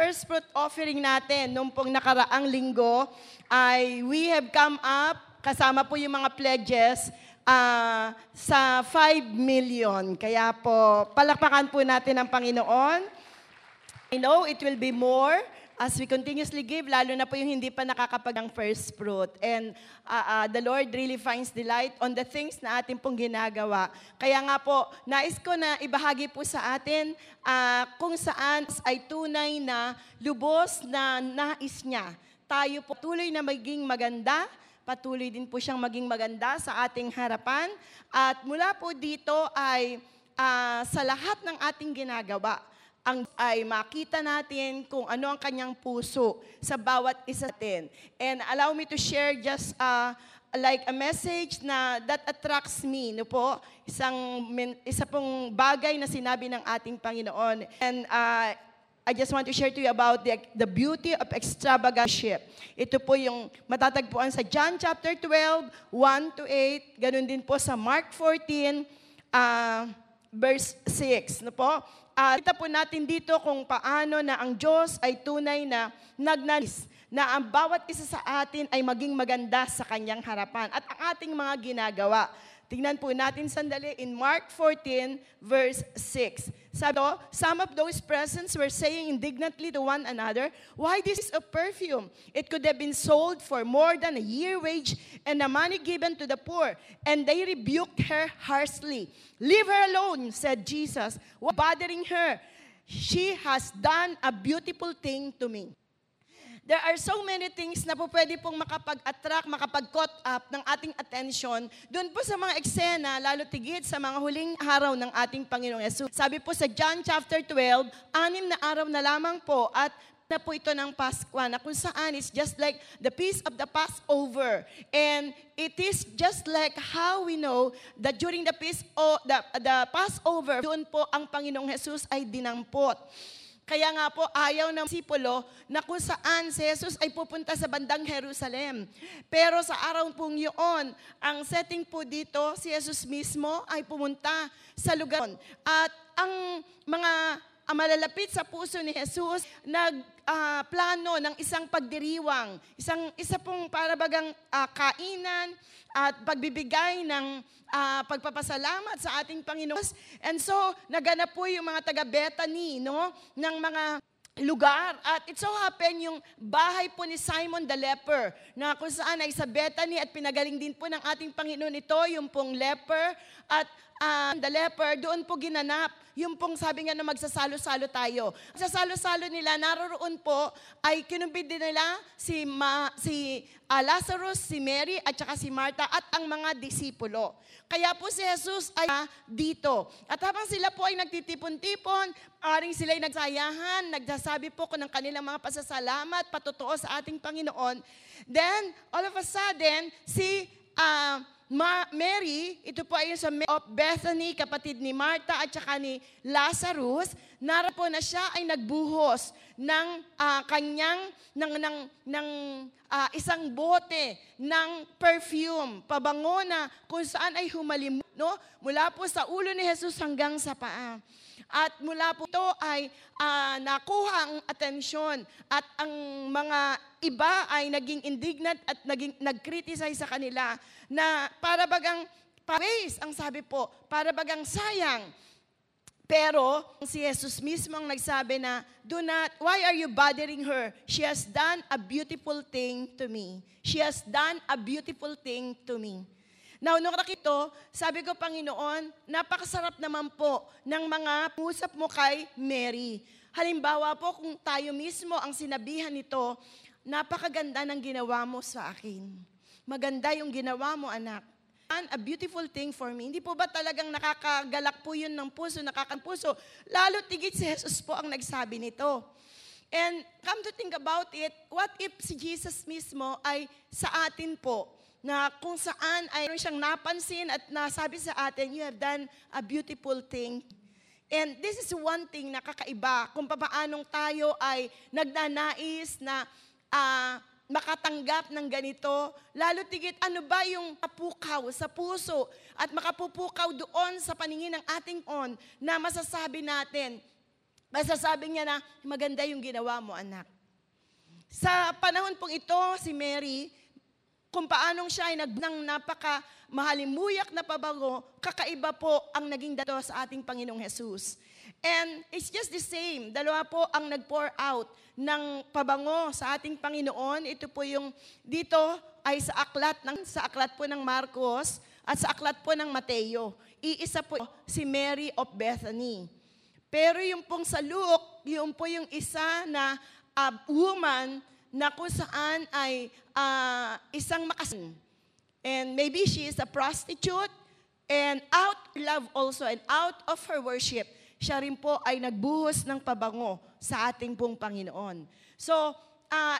first fruit offering natin nung pong nakaraang linggo ay we have come up, kasama po yung mga pledges, sa 5 million. Kaya po, palakpakan po natin ang Panginoon. I know it will be more as we continuously give, lalo na po yung hindi pa nakakapag ng first fruit. And the Lord really finds delight on the things na atin pong ginagawa. Kaya nga po, nais ko na ibahagi po sa atin kung saan ay tunay na lubos na nais niya. Tayo po tuloy na maging maganda, patuloy din po siyang maging maganda sa ating harapan. At mula po dito ay sa lahat ng ating ginagawa, ay makita natin kung ano ang kanyang puso sa bawat isa natin. And allow me to share just like a message na that attracts me, no po? Isa pong bagay na sinabi ng ating Panginoon. And I just want to share to you about the beauty of extravagant worship. Ito po yung matatagpuan sa John chapter 12, 1-8, ganun din po sa Mark 14, verse 6, no po? Kita po natin dito kung paano na ang Diyos ay tunay na nagnais na ang bawat isa sa atin ay maging maganda sa kanyang harapan at ang ating mga ginagawa. Tingnan po natin sandali in Mark 14 verse 6. Sabi to, some of those present were saying indignantly to one another, "Why this is a perfume? It could have been sold for more than a year's wage and the money given to the poor." And they rebuked her harshly. "Leave her alone," said Jesus. "Why bothering her? She has done a beautiful thing to me." There are so many things na po pwede pong makapag-attract, makapag-caught up ng ating attention doon po sa mga eksena, lalo tigit sa mga huling araw ng ating Panginoong Yesus. Sabi po sa John chapter 12, 6 na araw na lamang po at na po ito ng Paskwa na kung saan it's just like the feast of the Passover. And it is just like how we know that during the feast of the Passover, doon po ang Panginoong Yesus ay dinampot. Kaya nga po, ayaw ng disipulo na kung saan si Jesus ay pupunta sa bandang Jerusalem. Pero sa araw pong yun, ang setting po dito, si Jesus mismo ay pumunta sa lugar. At ang mga malalapit sa puso ni Jesus, nagplano ng isang pagdiriwang, isa pong parabagang kainan at pagbibigay ng pagpapasalamat sa ating Panginoon. And so, naganap po yung mga taga-Bethany, no? Ng mga lugar. At it so happened yung bahay po ni Simon the Leper na kung saan ay sa Bethany at pinagaling din po ng ating Panginoon ito, yung pong leper. At the leper, doon po ginanap yung pong sabi nga na magsasalo-salo tayo. Magsasalo-salo nila, naroon po ay kinumbid nila si Lazarus, si Mary at saka si Martha at ang mga disipulo. Kaya po si Jesus ay dito. At habang sila po ay nagtitipon-tipon, aring sila ay nagsayahan, nagsasabi po ko ng kanilang mga pasasalamat, patotoo sa ating Panginoon. Then, all of a sudden, si Mary, ito po ay sa Mary of Bethany, kapatid ni Martha at saka ni Lazarus, naroon po na siya ay nagbuhos ng isang bote ng perfume, pabango na kung saan ay humalimut, no? Mula po sa ulo ni Jesus hanggang sa paa. At mula po ito ay nakuha ang atensyon at ang mga iba ay naging indignant at nag-criticize sa kanila na para bagang waste, ang sabi po, para bagang sayang. Pero si Jesus mismo ang nagsabi na, "Do not, why are you bothering her? She has done a beautiful thing to me. She has done a beautiful thing to me." Now, nung nakito, sabi ko, Panginoon, napakasarap naman po ng mga usap mo kay Mary. Halimbawa po, kung tayo mismo ang sinabihan nito, napakaganda ng ginawa mo sa akin. Maganda yung ginawa mo, anak. And a beautiful thing for me. Hindi po ba talagang nakakagalak po yun ng puso, nakakampuso? Lalo tigit si Jesus po ang nagsabi nito. And come to think about it, what if si Jesus mismo ay sa atin po? Na kung saan ay siyang napansin at nasabi sa atin, "You have done a beautiful thing." And this is one thing na kakaiba kung paanong tayo ay nagnanais na makatanggap ng ganito, lalo tigit ano ba yung apukaw sa puso at makapupukaw doon sa paningin ng ating on na masasabi natin, Masasabi niya na, maganda yung ginawa mo, anak. Sa panahon pong ito, si Mary, kung paanong siya ay nagnang napaka-mahalimuyak na pabago, kakaiba po ang naging dato sa ating Panginoong Jesus. And it's just the same. Dalawa po ang nag-pour out ng pabango sa ating Panginoon. Ito po yung dito ay sa aklat po ng Marcos at sa aklat po ng Mateo. Iisa po si Mary of Bethany. Pero yung pong sa Luke, yung po yung isa na woman na kung saan ay isang makasin. And maybe she is a prostitute and out love also and out of her worship. Siya rin po ay nagbuhos ng pabango sa ating pong Panginoon. So,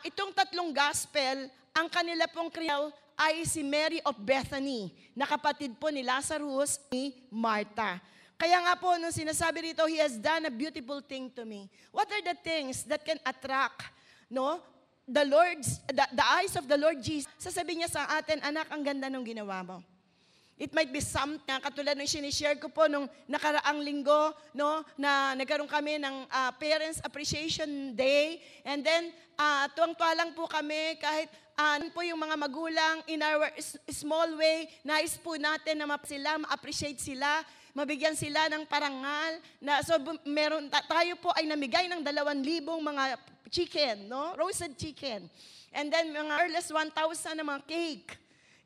itong tatlong gospel, ang kanila pong kriminal ay si Mary of Bethany, na kapatid po ni Lazarus, ni Martha. Kaya nga po, nung sinasabi rito, He has done a beautiful thing to me. What are the things that can attract, no? The eyes of the Lord Jesus. Sasabihin niya sa atin, anak, ang ganda ng ginawa mo. It might be something, katulad ng sinishare ko po nung nakaraang linggo, no, na nagkaroon kami ng Parents Appreciation Day. And then, tuwang-tuwa lang po kami kahit po yung mga magulang in our small way, nais po natin na sila, ma-appreciate sila, mabigyan sila ng parangal. So, meron, tayo po ay namigay ng 2,000 mga chicken, no, roasted chicken. And then, mga less 1,000 na mga cake.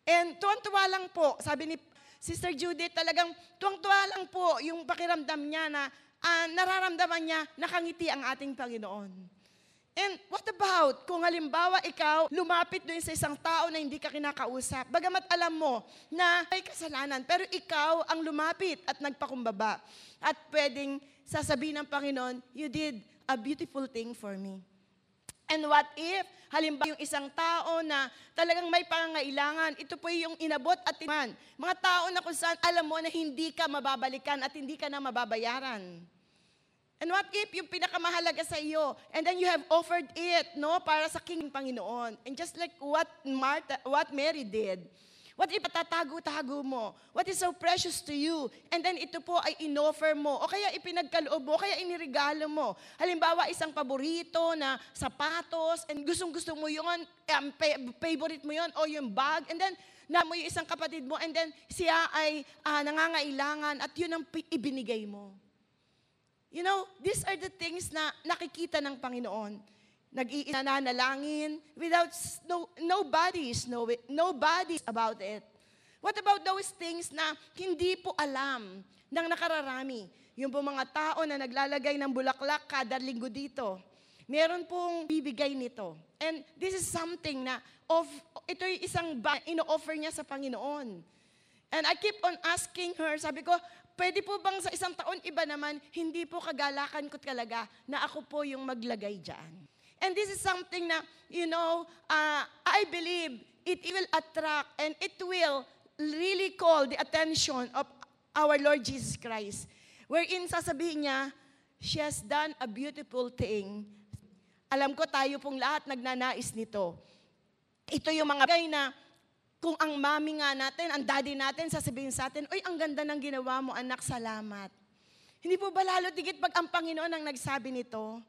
And tuwang-tuwa lang po, sabi ni Sister Judy, talagang tuwang-tuwa lang po yung pakiramdam niya na nararamdaman niya nakangiti ang ating Panginoon. And what about kung halimbawa ikaw lumapit doon sa isang tao na hindi ka kinakausap, bagamat alam mo na may kasalanan, pero ikaw ang lumapit at nagpakumbaba. At pwedeng sasabihin ng Panginoon, you did a beautiful thing for me. And what if, halimbawa yung isang tao na talagang may pangangailangan, ito po yung inabot at timan. Mga tao na kung saan alam mo na hindi ka mababalikan at hindi ka na mababayaran. And what if yung pinakamahalaga sa iyo, and then you have offered it, no, para sa King Panginoon. And just like what Mary did, what if patatago-tago mo? What is so precious to you? And then ito po ay inoffer mo. O kaya ipinagkaloob mo, o kaya iniregalo mo. Halimbawa, isang paborito na sapatos, and gustong-gusto mo yun, favorite mo yun, o yung bag, and then namo yung isang kapatid mo, and then siya ay nangangailangan, at yun ang ibinigay mo. You know, these are the things na nakikita ng Panginoon. Nag-iinanalangin without nobody's about it. What about those things na hindi po alam ng nakararami? Yung po mga tao na naglalagay ng bulaklak kada linggo dito. Meron pong bibigay nito. And this is something na ito'y isang ino-offer niya sa Panginoon. And I keep on asking her, sabi ko, pwede po bang sa isang taon iba naman, hindi po kagalakan ko talaga na ako po yung maglagay dyan. And this is something na, you know, I believe it will attract and it will really call the attention of our Lord Jesus Christ. Wherein sasabihin niya, she has done a beautiful thing. Alam ko tayo pong lahat nagnanais nito. Ito yung mga bagay na kung ang mami nga natin, ang daddy natin, sasabihin sa atin, uy, ang ganda ng ginawa mo, anak, salamat. Hindi po ba lalo tigit pag ang Panginoon ang nagsabi nito?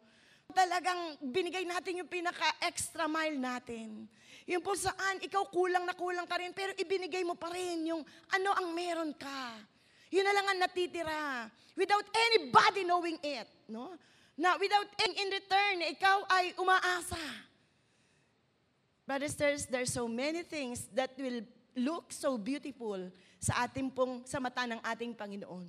Talagang binigay natin yung pinaka-extra mile natin. Yung po saan, ikaw kulang na kulang ka rin, pero ibinigay mo pa rin yung ano ang meron ka. Yun na lang ang natitira. Without anybody knowing it. No? Na without in return, ikaw ay umaasa. Brothers, there's so many things that will look so beautiful sa mata ng ating Panginoon.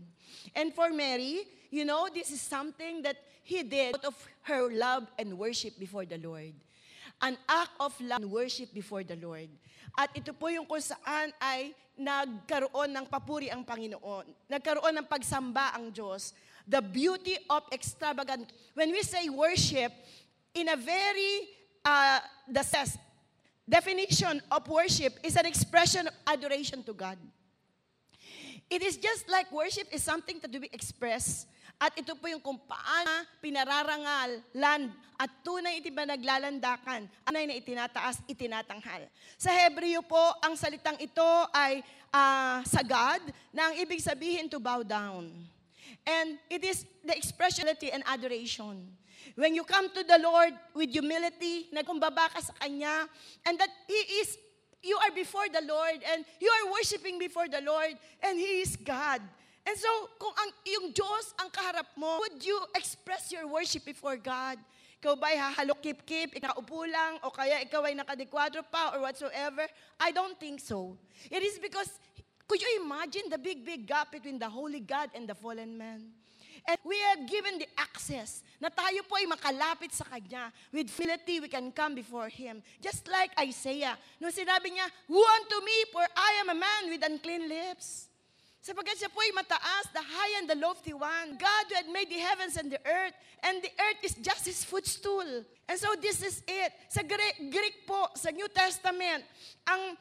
And for Mary, you know, this is something that he did out of her love and worship before the Lord. An act of love and worship before the Lord. At ito po yung kung saan ay nagkaroon ng papuri ang Panginoon. Nagkaroon ng pagsamba ang Diyos. The beauty of extravagant. When we say worship, in a very, the definition of worship is an expression of adoration to God. It is just like worship is something that we express. At ito po yung kung paano pinararangal, land, at tunay itiba naglalandakan, tunay na itinataas, itinatanghal. Sa Hebreo po, ang salitang ito ay sagad, na ang ibig sabihin to bow down. And it is the expression of humility and adoration. When you come to the Lord with humility, nagkumbaba ka sa Kanya, and that He is, you are before the Lord, and you are worshiping before the Lord, and He is God. And so, kung yung Diyos ang kaharap mo, would you express your worship before God? Ikaw ba'y hahalokip-kip, ikaupo lang, o kaya ikaw ay nakadekwadro pa, or whatsoever? I don't think so. It is because, could you imagine the big gap between the holy God and the fallen man? And we are given the access na tayo po ay makalapit sa Kanya. With humility, we can come before Him. Just like Isaiah, nung sinabi niya, "Woe unto me, for I am a man with unclean lips." Sapagkat siya po ay mataas, the high and the lofty one. God who had made the heavens and the earth is just His footstool. And so this is it. Sa Greek po, sa New Testament, ang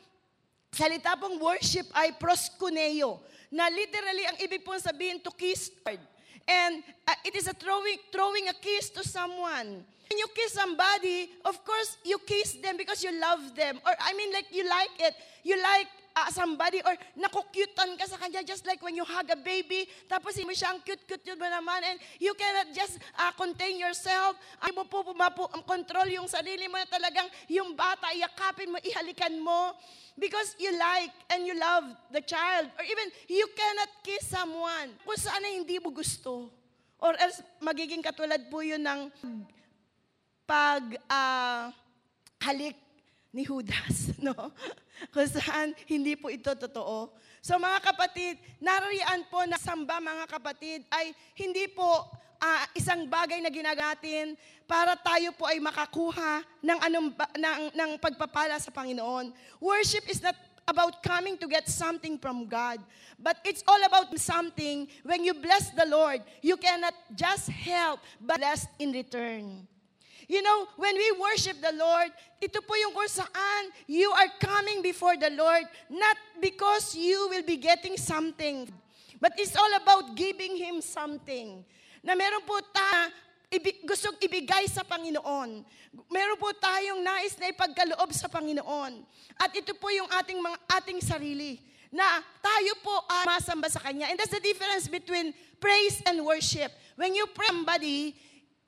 salita pong worship ay proskuneo, na literally ang ibig pong sabihin to kiss Lord. And it is a throwing a kiss to someone. When you kiss somebody, of course, you kiss them because you love them. Or I mean, like, you like it. You like somebody, or nakukyutan ka sa kanya, just like when you hug a baby, tapos hindi mo siya, ang cute-cute yun ba naman, and you cannot just contain yourself. Hindi mo po control yung sarili mo na talagang yung bata, yakapin mo, ihalikan mo. Because you like and you love the child. Or even, you cannot kiss someone kung saan na hindi mo gusto. Or else, magiging katulad po yun ng paghalik ni Judas, no? Kung saan hindi po ito totoo. So mga kapatid, naririyan po na samba, mga kapatid, ay hindi po isang bagay na ginagatin para tayo po ay makakuha ng pagpapala sa Panginoon. Worship is not about coming to get something from God, but it's all about something. When you bless the Lord, you cannot just help but bless in return. You know, when we worship the Lord, ito po yung kung saan you are coming before the Lord, not because you will be getting something, but it's all about giving Him something. Na meron po tayo gustong ibigay sa Panginoon. Meron po tayong nais na ipagkaloob sa Panginoon. At ito po yung ating sarili, na tayo po ay masamba sa Kanya. And that's the difference between praise and worship. When you praise somebody,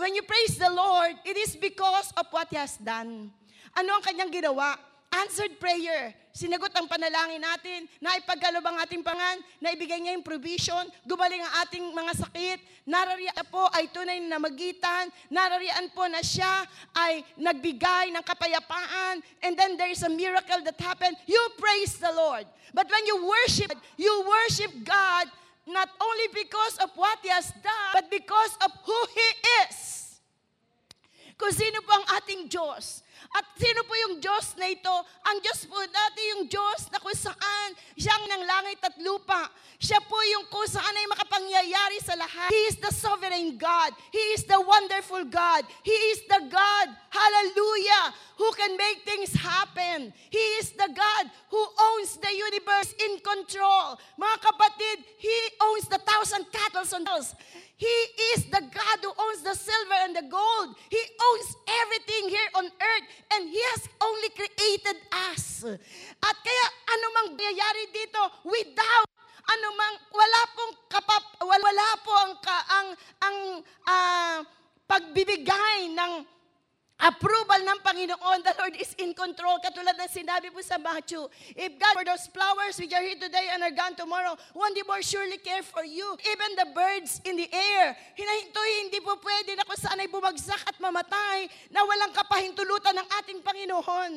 when you praise the Lord, it is because of what He has done. Ano ang Kanyang ginawa? Answered prayer. Sinagot ang panalangin natin, naipagkaloob ang ating pangan, naibigay niya yung provision, gumaling ang ating mga sakit, narariyan po ay tunay na magitan, narariyan po na siya ay nagbigay ng kapayapaan, and then there is a miracle that happened. You praise the Lord. But when you worship God not only because of what He has done, but because of who He is. Kung sino po ang ating Diyos. At sino po yung Diyos na ito? Ang Diyos po dati yung Diyos na kung saan siyang ng langit at lupa. Siya po yung kung saan ay makapangyayari sa lahat. He is the sovereign God. He is the wonderful God. He is the God, hallelujah, who can make things happen. He is the God who owns the universe, in control. Mga kapatid, He owns the 1,000 cattle on those. He is the God who owns the silver and the gold. He owns everything here on earth, and He has only created us. At kaya anumang nangyayari dito, without anumang wala po ang pagbibigay ng approval ng Panginoon. The Lord is in control. Katulad ng sinabi po sa Matthew, if God for those flowers which are here today and are gone tomorrow, won't He more surely care for you? Even the birds in the air, hindi po pwede na kung saan ay bumagsak at mamatay na walang kapahintulutan ng ating Panginoon.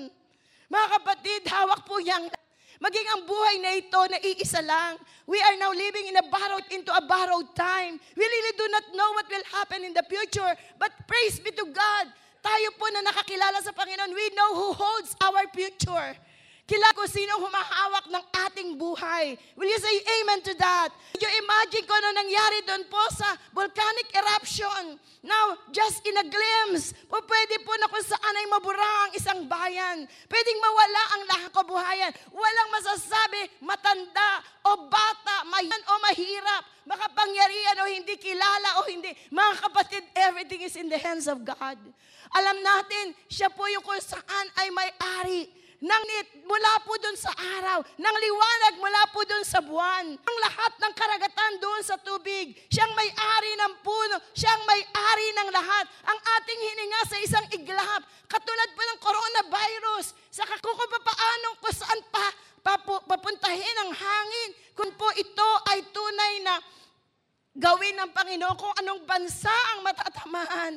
Mga kapatid, hawak po niyang maging ang buhay na ito na iisa lang. We are now living into a borrowed time. We really do not know what will happen in the future, but praise be to God. Tayo po na nakakilala sa Panginoon, we know who holds our future. Kilala ko sino humahawak ng ating buhay. Will you say amen to that? Can you imagine kung ano nangyari doon po sa volcanic eruption? Now, just in a glimpse, po pwede po na kung saan ay mabura ang isang bayan. Pwedeng mawala ang lahat kabuhayan. Walang masasabi, matanda o bata, mayan o mahirap, makapangyarihan o hindi, kilala o hindi. Mga kapatid, everything is in the hands of God. Alam natin, siya po yung kung saan ay may-ari nangit mula po dun sa araw, ng liwanag mula po dun sa buwan, ang lahat ng karagatan dun sa tubig. Siyang may-ari ng puno, siyang may-ari ng lahat. Ang ating hininga sa isang iglap, katulad po ng coronavirus, saka kung paano, kung saan pa, papuntahin ang hangin, kung po ito ay tunay na gawin ng Panginoon, kung anong bansa ang matatamaan,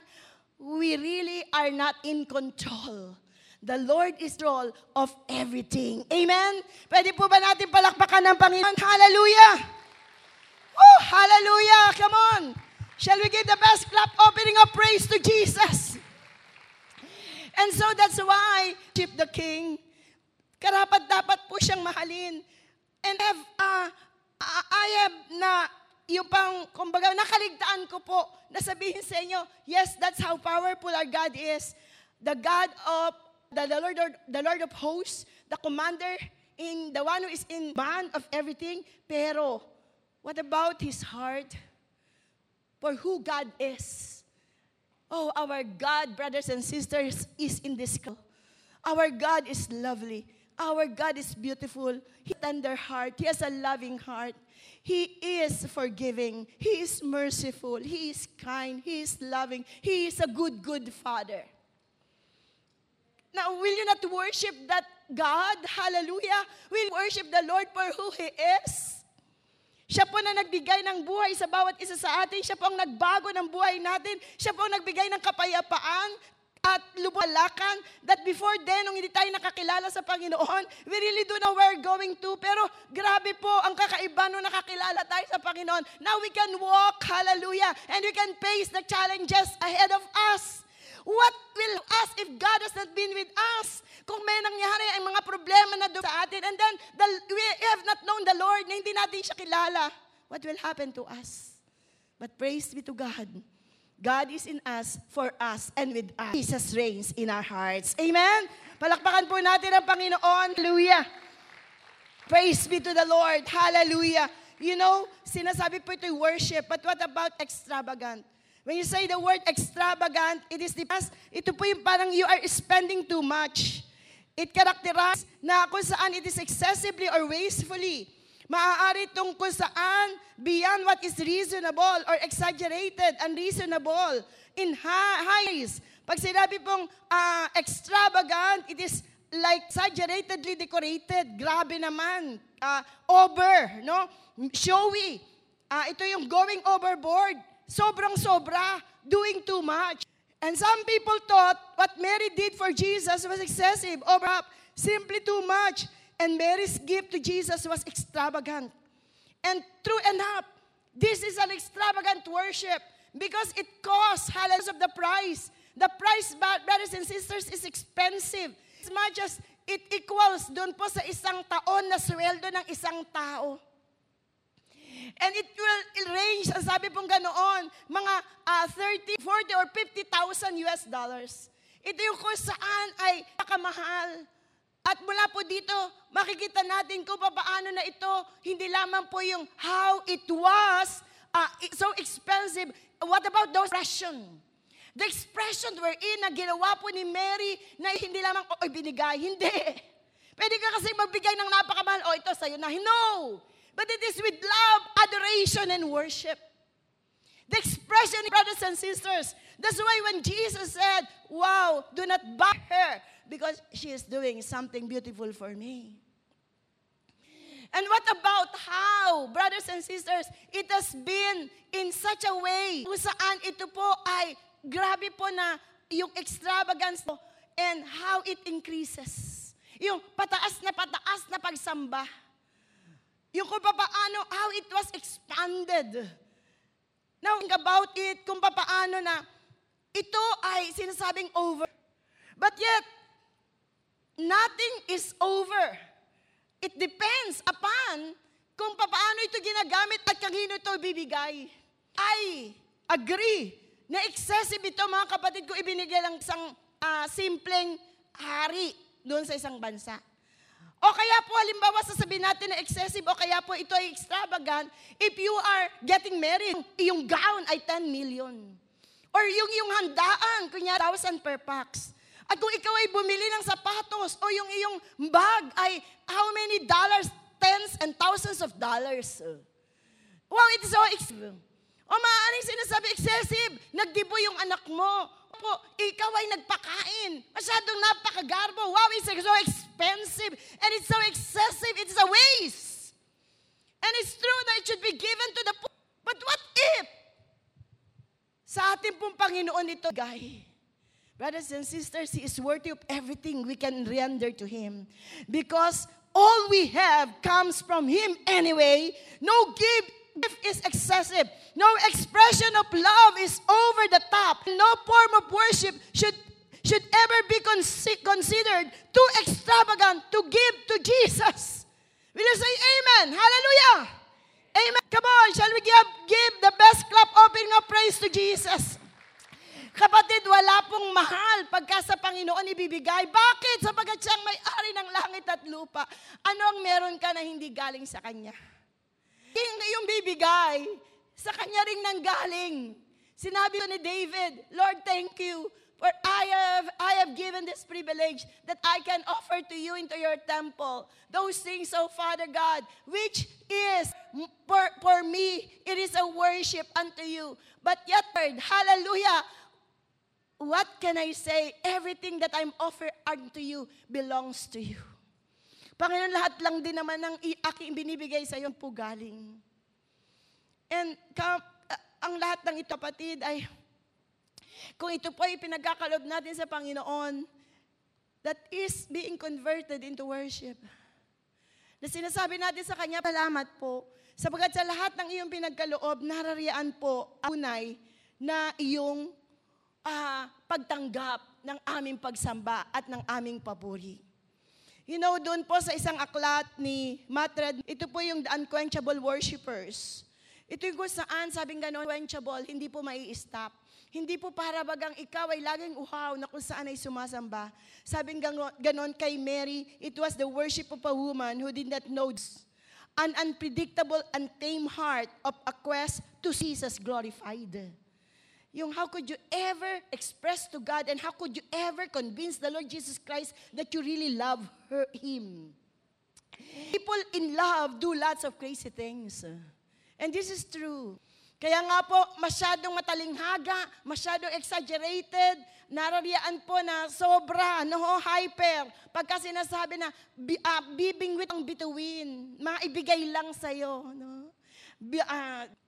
we really are not in control. The Lord is all of everything. Amen? Pwede po ba natin palakpakan ng Panginoon? Hallelujah! Oh, hallelujah! Come on! Shall we give the best clap opening of praise to Jesus? And so that's why, worship the King, karapat-dapat po siyang mahalin. And I have na yung pang, kumbaga, nakaligtaan ko po na sabihin sa inyo, yes, that's how powerful our God is. The God of, the Lord of hosts, the commander, in the one who is in command of everything. Pero, what about His heart? For who God is? Oh, our God, brothers and sisters, is in this call. Our God is lovely. Our God is beautiful. He has a tender heart. He has a loving heart. He is forgiving. He is merciful. He is kind. He is loving. He is a good, good Father. Now, will you not worship that God? Hallelujah. Will you worship the Lord for who He is? Siya po na nagbigay ng buhay sa bawat isa sa atin. Siya po ang nagbago ng buhay natin. Siya po ang nagbigay ng kapayapaan at lubalakan, that before then, nung hindi tayo nakakilala sa Panginoon, we really don't know where we're going to. Pero grabe po ang kakaiba nung nakakilala tayo sa Panginoon. Now we can walk, hallelujah, and we can face the challenges ahead of us. What will us if God has not been with us? Kung may nangyari ang mga problema na doon sa atin, and then we have not known the Lord, na hindi natin siya kilala, what will happen to us? But praise be to God. God is in us, for us, and with us. Jesus reigns in our hearts. Amen? Palakpakan po natin ang Panginoon. Hallelujah. Praise be to the Lord. Hallelujah. You know, sinasabi po ito yung worship, but what about extravagant? When you say the word extravagant, it is the past. Ito po yung parang you are spending too much. It characterizes na kung saan it is excessively or wastefully. Maaari itong kung saan, beyond what is reasonable or exaggerated, unreasonable, in highs. Pag sinabi pong extravagant, it is like exaggeratedly decorated. Grabe naman. Over, no? Showy. Ito yung going overboard. Sobrang-sobra. Doing too much. And some people thought what Mary did for Jesus was excessive, over up, simply too much. And Mary's gift to Jesus was extravagant. And true enough, this is an extravagant worship because it costs half of the price. The price, brothers and sisters, is expensive. As much as it equals doon po sa isang taon na sweldo ng isang tao. And it will range, sabi pong ganoon, mga 30, 40, or 50,000 US dollars. Ito yung kung saan ay nakamahal. At mula po dito, makikita natin kung paano na ito, hindi lamang po yung how it was so expensive. What about those expression? The expression wherein na ginawa po ni Mary na hindi lamang binigay. Hindi. Pwede ka kasi magbigay ng napakamahal, ito sa'yo na. No. But it is with love, adoration, and worship. The expression, brothers and sisters, that's why when Jesus said, wow, do not buy her, because she is doing something beautiful for me. And what about how, brothers and sisters, it has been in such a way kung saan ito po ay grabe po na yung extravagance po and how it increases. Yung pataas na pagsamba. Yung kung paano, how it was expanded. Now, think about it kung paano na ito ay sinasabing over. But yet, nothing is over. It depends upon kung paano ito ginagamit at kanino ito bibigay. I agree na excessive ito, mga kapatid ko, ibinigay lang isang simpleng hari doon sa isang bansa. O kaya po, halimbawa, sasabihin natin na excessive o kaya po ito ay extravagant. If you are getting married, yung gown ay 10 million. Or yung handaan, kunya 1,000 per pax. At kung ikaw ay bumili ng sapatos o yung iyong bag ay how many dollars? Tens and thousands of dollars. Wow, it's so excessive. O maaaring sinasabi, excessive. Nagdibo yung anak mo. Opo, ikaw ay nagpakain. Masyadong napakagarbo. Wow, it's so expensive. And it's so excessive. It's a waste. And it's true that it should be given to the poor. But what if? Sa ating pong Panginoon ito, guy. Brothers and sisters, He is worthy of everything we can render to Him. Because all we have comes from Him anyway. No gift is excessive. No expression of love is over the top. No form of worship should ever be considered too extravagant to give to Jesus. Will you say amen? Hallelujah! Amen. Come on, shall we give the best clap offering of praise to Jesus? Kapatid, wala pong mahal pagka sa Panginoon ibibigay. Bakit? Sapagkat siyang may-ari ng langit at lupa. Ano ang meron ka na hindi galing sa Kanya? Yung bibigay, sa Kanya rin nanggaling. Sinabi ni David, Lord, thank you, for I have given this privilege that I can offer to you into your temple. Those things, O Father God, which is for me, it is a worship unto you. But yet, Lord, hallelujah, what can I say? Everything that I'm offered unto you belongs to you. Panginoon, lahat lang din naman ng aking binibigay sa iyo po galing. And ang lahat ng ito, patid, ay kung ito po ay pinagkakalob natin sa Panginoon, that is being converted into worship. Na sinasabi natin sa Kanya, salamat po, sapagkat sa lahat ng iyong pinagkaloob, narariyan po ang unay na iyong pagtanggap ng aming pagsamba at ng aming papuri. You know, doon po sa isang aklat ni Matred, ito po yung the unquenchable worshipers. Ito yung kung saan, sabing gano'n, unquenchable, hindi po mai-stop. Hindi po para bagang ikaw ay laging uhaw na kung saan ay sumasamba. Sabing gano'n kay Mary, it was the worship of a woman who did not know an unpredictable, untamed heart of a quest to see Jesus glorified. Yung how could you ever express to God and how could you ever convince the Lord Jesus Christ that you really love Him. People in love do lots of crazy things. And this is true. Kaya nga po, masyadong matalinghaga, masyadong exaggerated, narariyan po na sobra, hyper. Pagka sinasabi na, bibingwit ang bituin, maibigay lang sa'yo, no?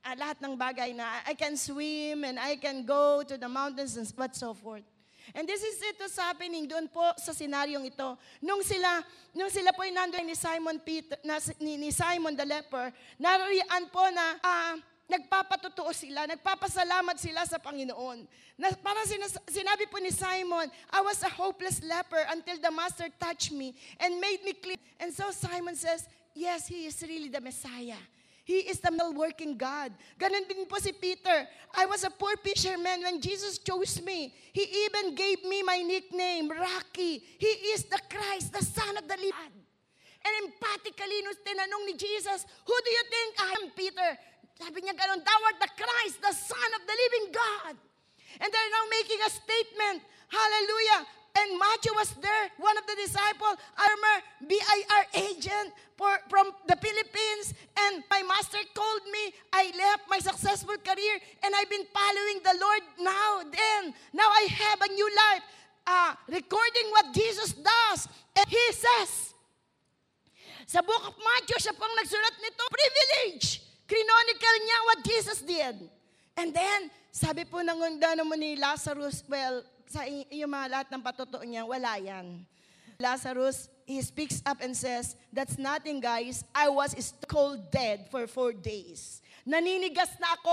Lahat ng bagay na I can swim and I can go to the mountains and but so forth. And this is it was happening doon po sa senaryong ito. Nung sila po ay nandoon ni Simon Peter, ni Simon the Leper, naririyan po na nagpapatotoo sila, nagpapasalamat sila sa Panginoon. Parang sinabi po ni Simon, I was a hopeless leper until the Master touched me and made me clean. And so Simon says, yes, He is really the Messiah. He is the well-working God. Ganon din po si Peter. I was a poor fisherman when Jesus chose me. He even gave me my nickname, Rocky. He is the Christ, the Son of the Living God. And emphatically, nung tinanong ni Jesus, who do you think I am, Peter? Sabi niya ganon, thou art the Christ, the Son of the Living God. And they're now making a statement. Hallelujah. And Matthew was there, one of the disciples, armor BIR agent from the Philippines. And my master called me. I left my successful career and I've been following the Lord now I have a new life. Recording what Jesus does. And He says, sa book of Matthew, siya pong nagsulat nito, privilege. Chronicle niya what Jesus did. And then, sabi po nangundano mo ni Lazarus, well, sa iyong mga lahat ng patotoo niya, wala yan. Lazarus, he speaks up and says, that's nothing guys, I was cold dead for 4 days. Naninigas na ako,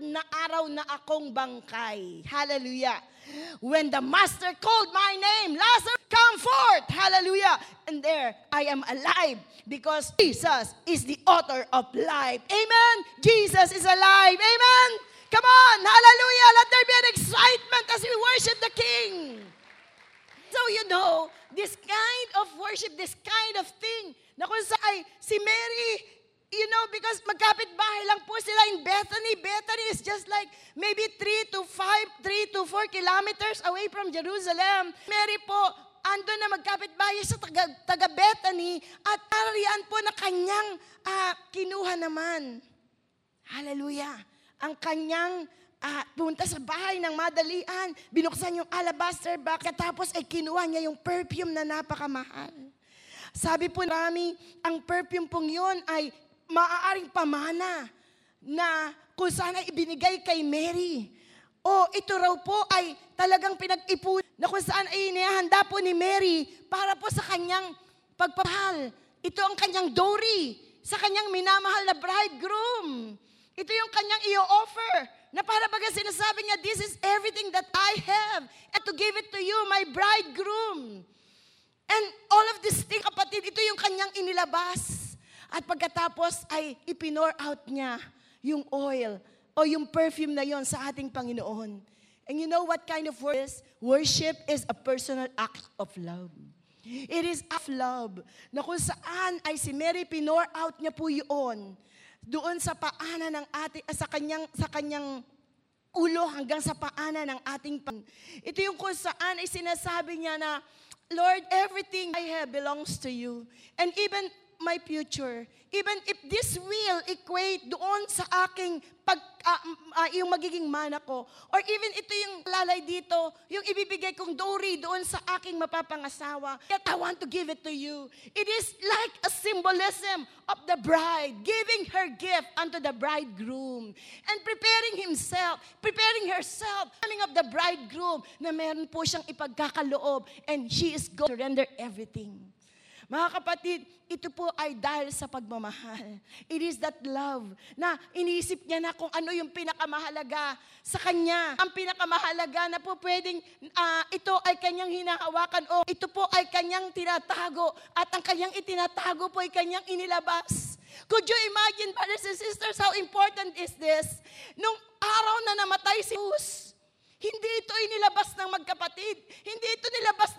4 na araw na akong bangkay. Hallelujah. When the Master called my name, Lazarus, come forth. Hallelujah. And there, I am alive because Jesus is the author of life. Amen. Jesus is alive. Amen. Come on, hallelujah, let there be an excitement as we worship the King. So you know, this kind of worship, this kind of thing, na kung saan si Mary, You know, because magkapit-bahay lang po sila in Bethany. Bethany is just like maybe 3 to 4 kilometers away from Jerusalem. Mary po, andun na magkapit-bahay sa taga-Bethany at tarian po na kanyang kinuha naman. Hallelujah! Ang kanyang punta sa bahay ng madalian, binuksan yung alabaster box, tapos ay kinuha niya yung perfume na napakamahal. Sabi po namin, ang perfume pong yun ay maaaring pamana na kung saan ay ibinigay kay Mary. O ito raw po ay talagang pinag-ipon na kung saan ay inihanda po ni Mary para po sa kanyang pagpapahal. Ito ang kanyang dowry sa kanyang minamahal na bridegroom. Ito yung kanyang i-offer na para baga sinasabi niya, this is everything that I have and to give it to you, my bridegroom. And all of this thing, kapatid, ito yung kanyang inilabas. At pagkatapos ay ipinour out niya yung oil o yung perfume na yon sa ating Panginoon. And you know what kind of worship is? Worship is a personal act of love. It is of love na kung saan ay si Mary pinour out niya po yun doon sa paana ng ating, sa kanyang ulo hanggang sa paana ng ating Panginoon. Ito yung kung saan ay sinasabi niya na, Lord, everything I have belongs to you. And even my future, even if this will equate doon sa aking yung magiging mana ko, or even ito yung lalay dito, yung ibibigay kong dowry doon sa aking mapapangasawa, that I want to give it to you. It is like a symbolism of the bride, giving her gift unto the bridegroom, and preparing herself, coming of the bridegroom, na meron po siyang ipagkakaloob, and she is going to surrender everything. Mga kapatid, ito po ay dahil sa pagmamahal. It is that love na iniisip niya na kung ano yung pinakamahalaga sa kanya. Ang pinakamahalaga na po pwedeng ito ay kanyang hinahawakan o ito po ay kanyang tinatago at ang kanyang itinatago po ay kanyang inilabas. Could you imagine, brothers and sisters, how important is this? Nung araw na namatay si Jesus, hindi ito inilabas ng magkapatid. Hindi ito nilabas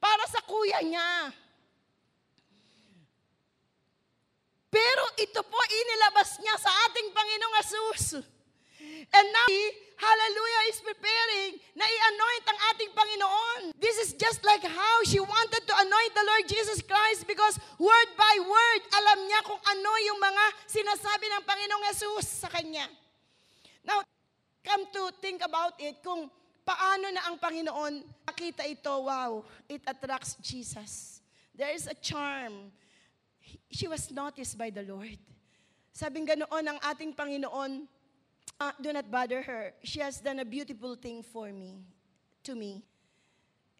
para sa kuya niya. Pero ito po inilabas niya sa ating Panginoong Jesus. And now, hallelujah, is preparing na i-anoint ang ating Panginoon. This is just like how she wanted to anoint the Lord Jesus Christ because word by word, alam niya kung ano yung mga sinasabi ng Panginoong Jesus sa kanya. Now, come to think about it, kung paano na ang Panginoon nakita ito, wow, it attracts Jesus. There is a charm. She was noticed by the Lord. Sabing ganoon ang ating Panginoon, do not bother her. She has done a beautiful thing to me.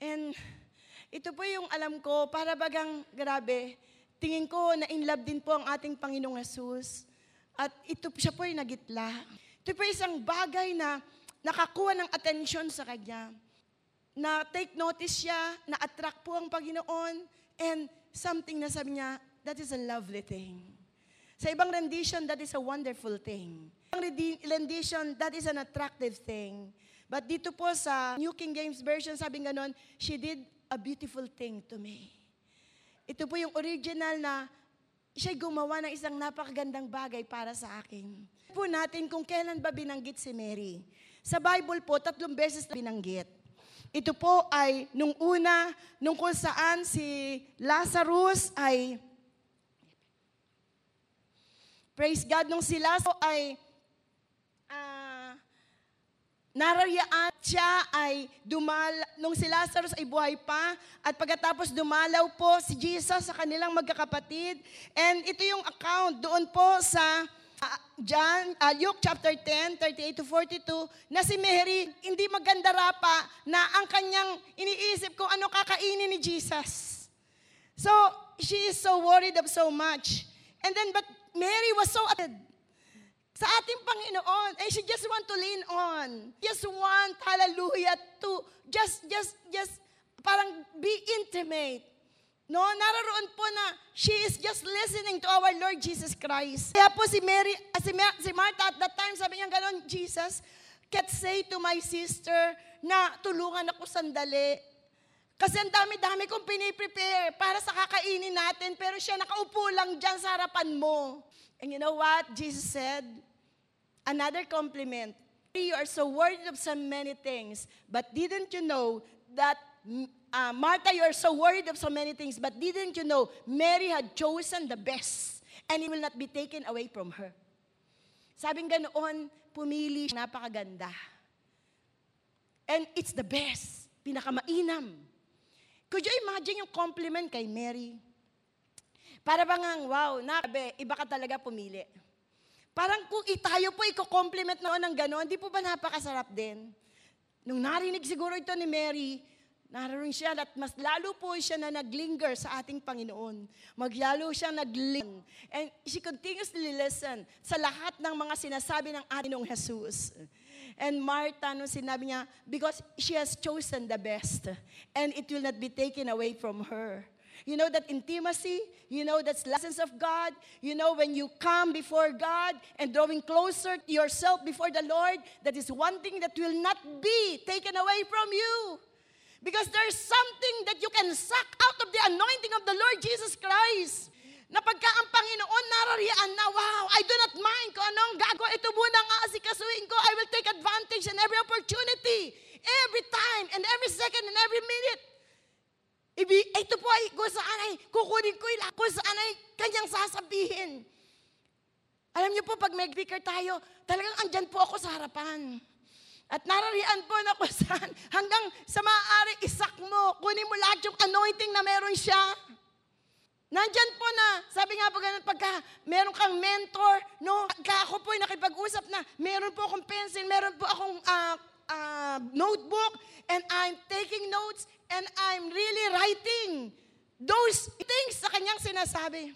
And ito po yung alam ko, para bagang grabe, tingin ko na in love din po ang ating Panginoong Jesus. At ito siya po yung nagitla. Ito po isang bagay na nakakuha ng atensyon sa kanya. Na take notice siya, na attract po ang Panginoon, and something na sabi niya, that is a lovely thing. Sa ibang rendition, that is a wonderful thing. Sa ibang rendition, that is an attractive thing. But dito po sa New King James Version, sabi ganon, she did a beautiful thing to me. Ito po yung original na siya gumawa ng isang napakagandang bagay para sa akin. Po natin kung kailan ba binanggit si Mary. Sa Bible po, 3 beses na binanggit. Ito po ay nung una, nung kung saan si Lazarus ay... Praise God, nung sila ay narayaan siya ay dumalaw, nung si Lazarus ay buhay pa at pagkatapos dumalaw po si Jesus sa kanilang magkakapatid. And ito yung account doon po sa Luke chapter 10, 38 to 42 na si Mary hindi maganda rapa na ang kanyang iniisip kung ano kakainin ni Jesus. So, she is so worried of so much. And then, but Mary was so attracted sa ating Panginoon, and she just want to lean on. Just want, hallelujah, to just parang be intimate. No, nararoon po na she is just listening to our Lord Jesus Christ. Kaya po si Mary, si Martha at that time, sabi niya gano'n, Jesus, can't say to my sister na tulungan ako sandali. Kasi ang dami-dami kong piniprepare para sa kakainin natin, pero siya nakaupo lang dyan sa harapan mo. And you know what? Jesus said, another compliment. You are so worthy of so many things, but didn't you know that, Martha, you are so worried of so many things, but didn't you know Mary had chosen the best, and it will not be taken away from her. Sabing ganoon, pumili siya, napakaganda. And it's the best, pinakamainam. Could you imagine yung compliment kay Mary? Para bang ang, wow, nabe, iba ka talaga pumili. Parang kung itayo po i-compliment noon ng ganoon, di po ba napakasarap din? Nung narinig siguro ito ni Mary, naroon siya at mas lalo po siya na naglinger sa ating Panginoon. Maglalo siya naglinger. And she continuously listen sa lahat ng mga sinasabi ng ating Panginoong Jesus. And Martha, no, sinabi niya, because she has chosen the best and it will not be taken away from her. You know that intimacy, you know that's lessons of God, you know when you come before God and drawing closer to yourself before the Lord, that is one thing that will not be taken away from you. Because there's something that you can suck out of the anointing of the Lord Jesus Christ. Na pagka ang Panginoon narariyan na, wow, I do not mind kung anong gagawin. Ito muna nga asikasuhin ko. I will take advantage in every opportunity, every time, and every second, and every minute. Ito po ay kung saan ay kukunin ko ilang, kung saan ay kanyang sasabihin. Alam niyo po, pag may speaker tayo, talagang andyan po ako sa harapan. At narariyan po na kung saan, hanggang sa maaari isak mo, kunin mo lahat yung anointing na meron siya. Nandyan po na, sabi nga po ganun, pagka meron kang mentor, no, pagka ako po ay nakipag-usap na, meron po akong pencil, meron po akong notebook, and I'm taking notes, and I'm really writing those things sa kanyang sinasabi.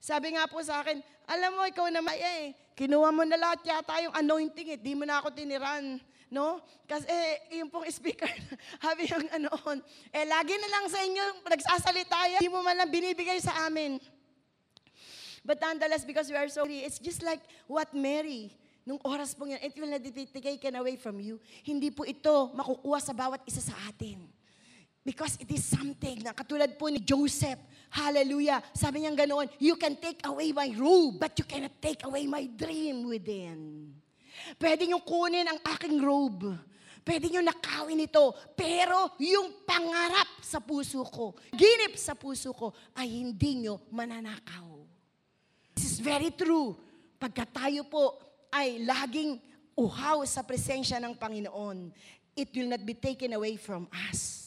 Sabi nga po sa akin, alam mo, ikaw naman eh, kinuha mo na lahat yata yung anointing eh, di mo na ako tiniran, no? Kasi yung pong speaker, habi yung anoon, eh lagi na lang sa inyo, nagsasalita yan, di mo man lang binibigay sa amin. But nonetheless, because we are so free, it's just like what Mary, nung oras pong yan, it will not be taken away from you. Hindi po ito makukuha sa bawat isa sa atin. Because it is something na katulad po ni Joseph, hallelujah, sabi niyang ganoon, you can take away my robe, but you cannot take away my dream within. Pwede niyong kunin ang aking robe, pwede niyong nakawin ito, pero yung pangarap sa puso ko, ginip sa puso ko, ay hindi niyo mananakaw. This is very true. Pagka tayo po ay laging uhaw sa presensya ng Panginoon, it will not be taken away from us.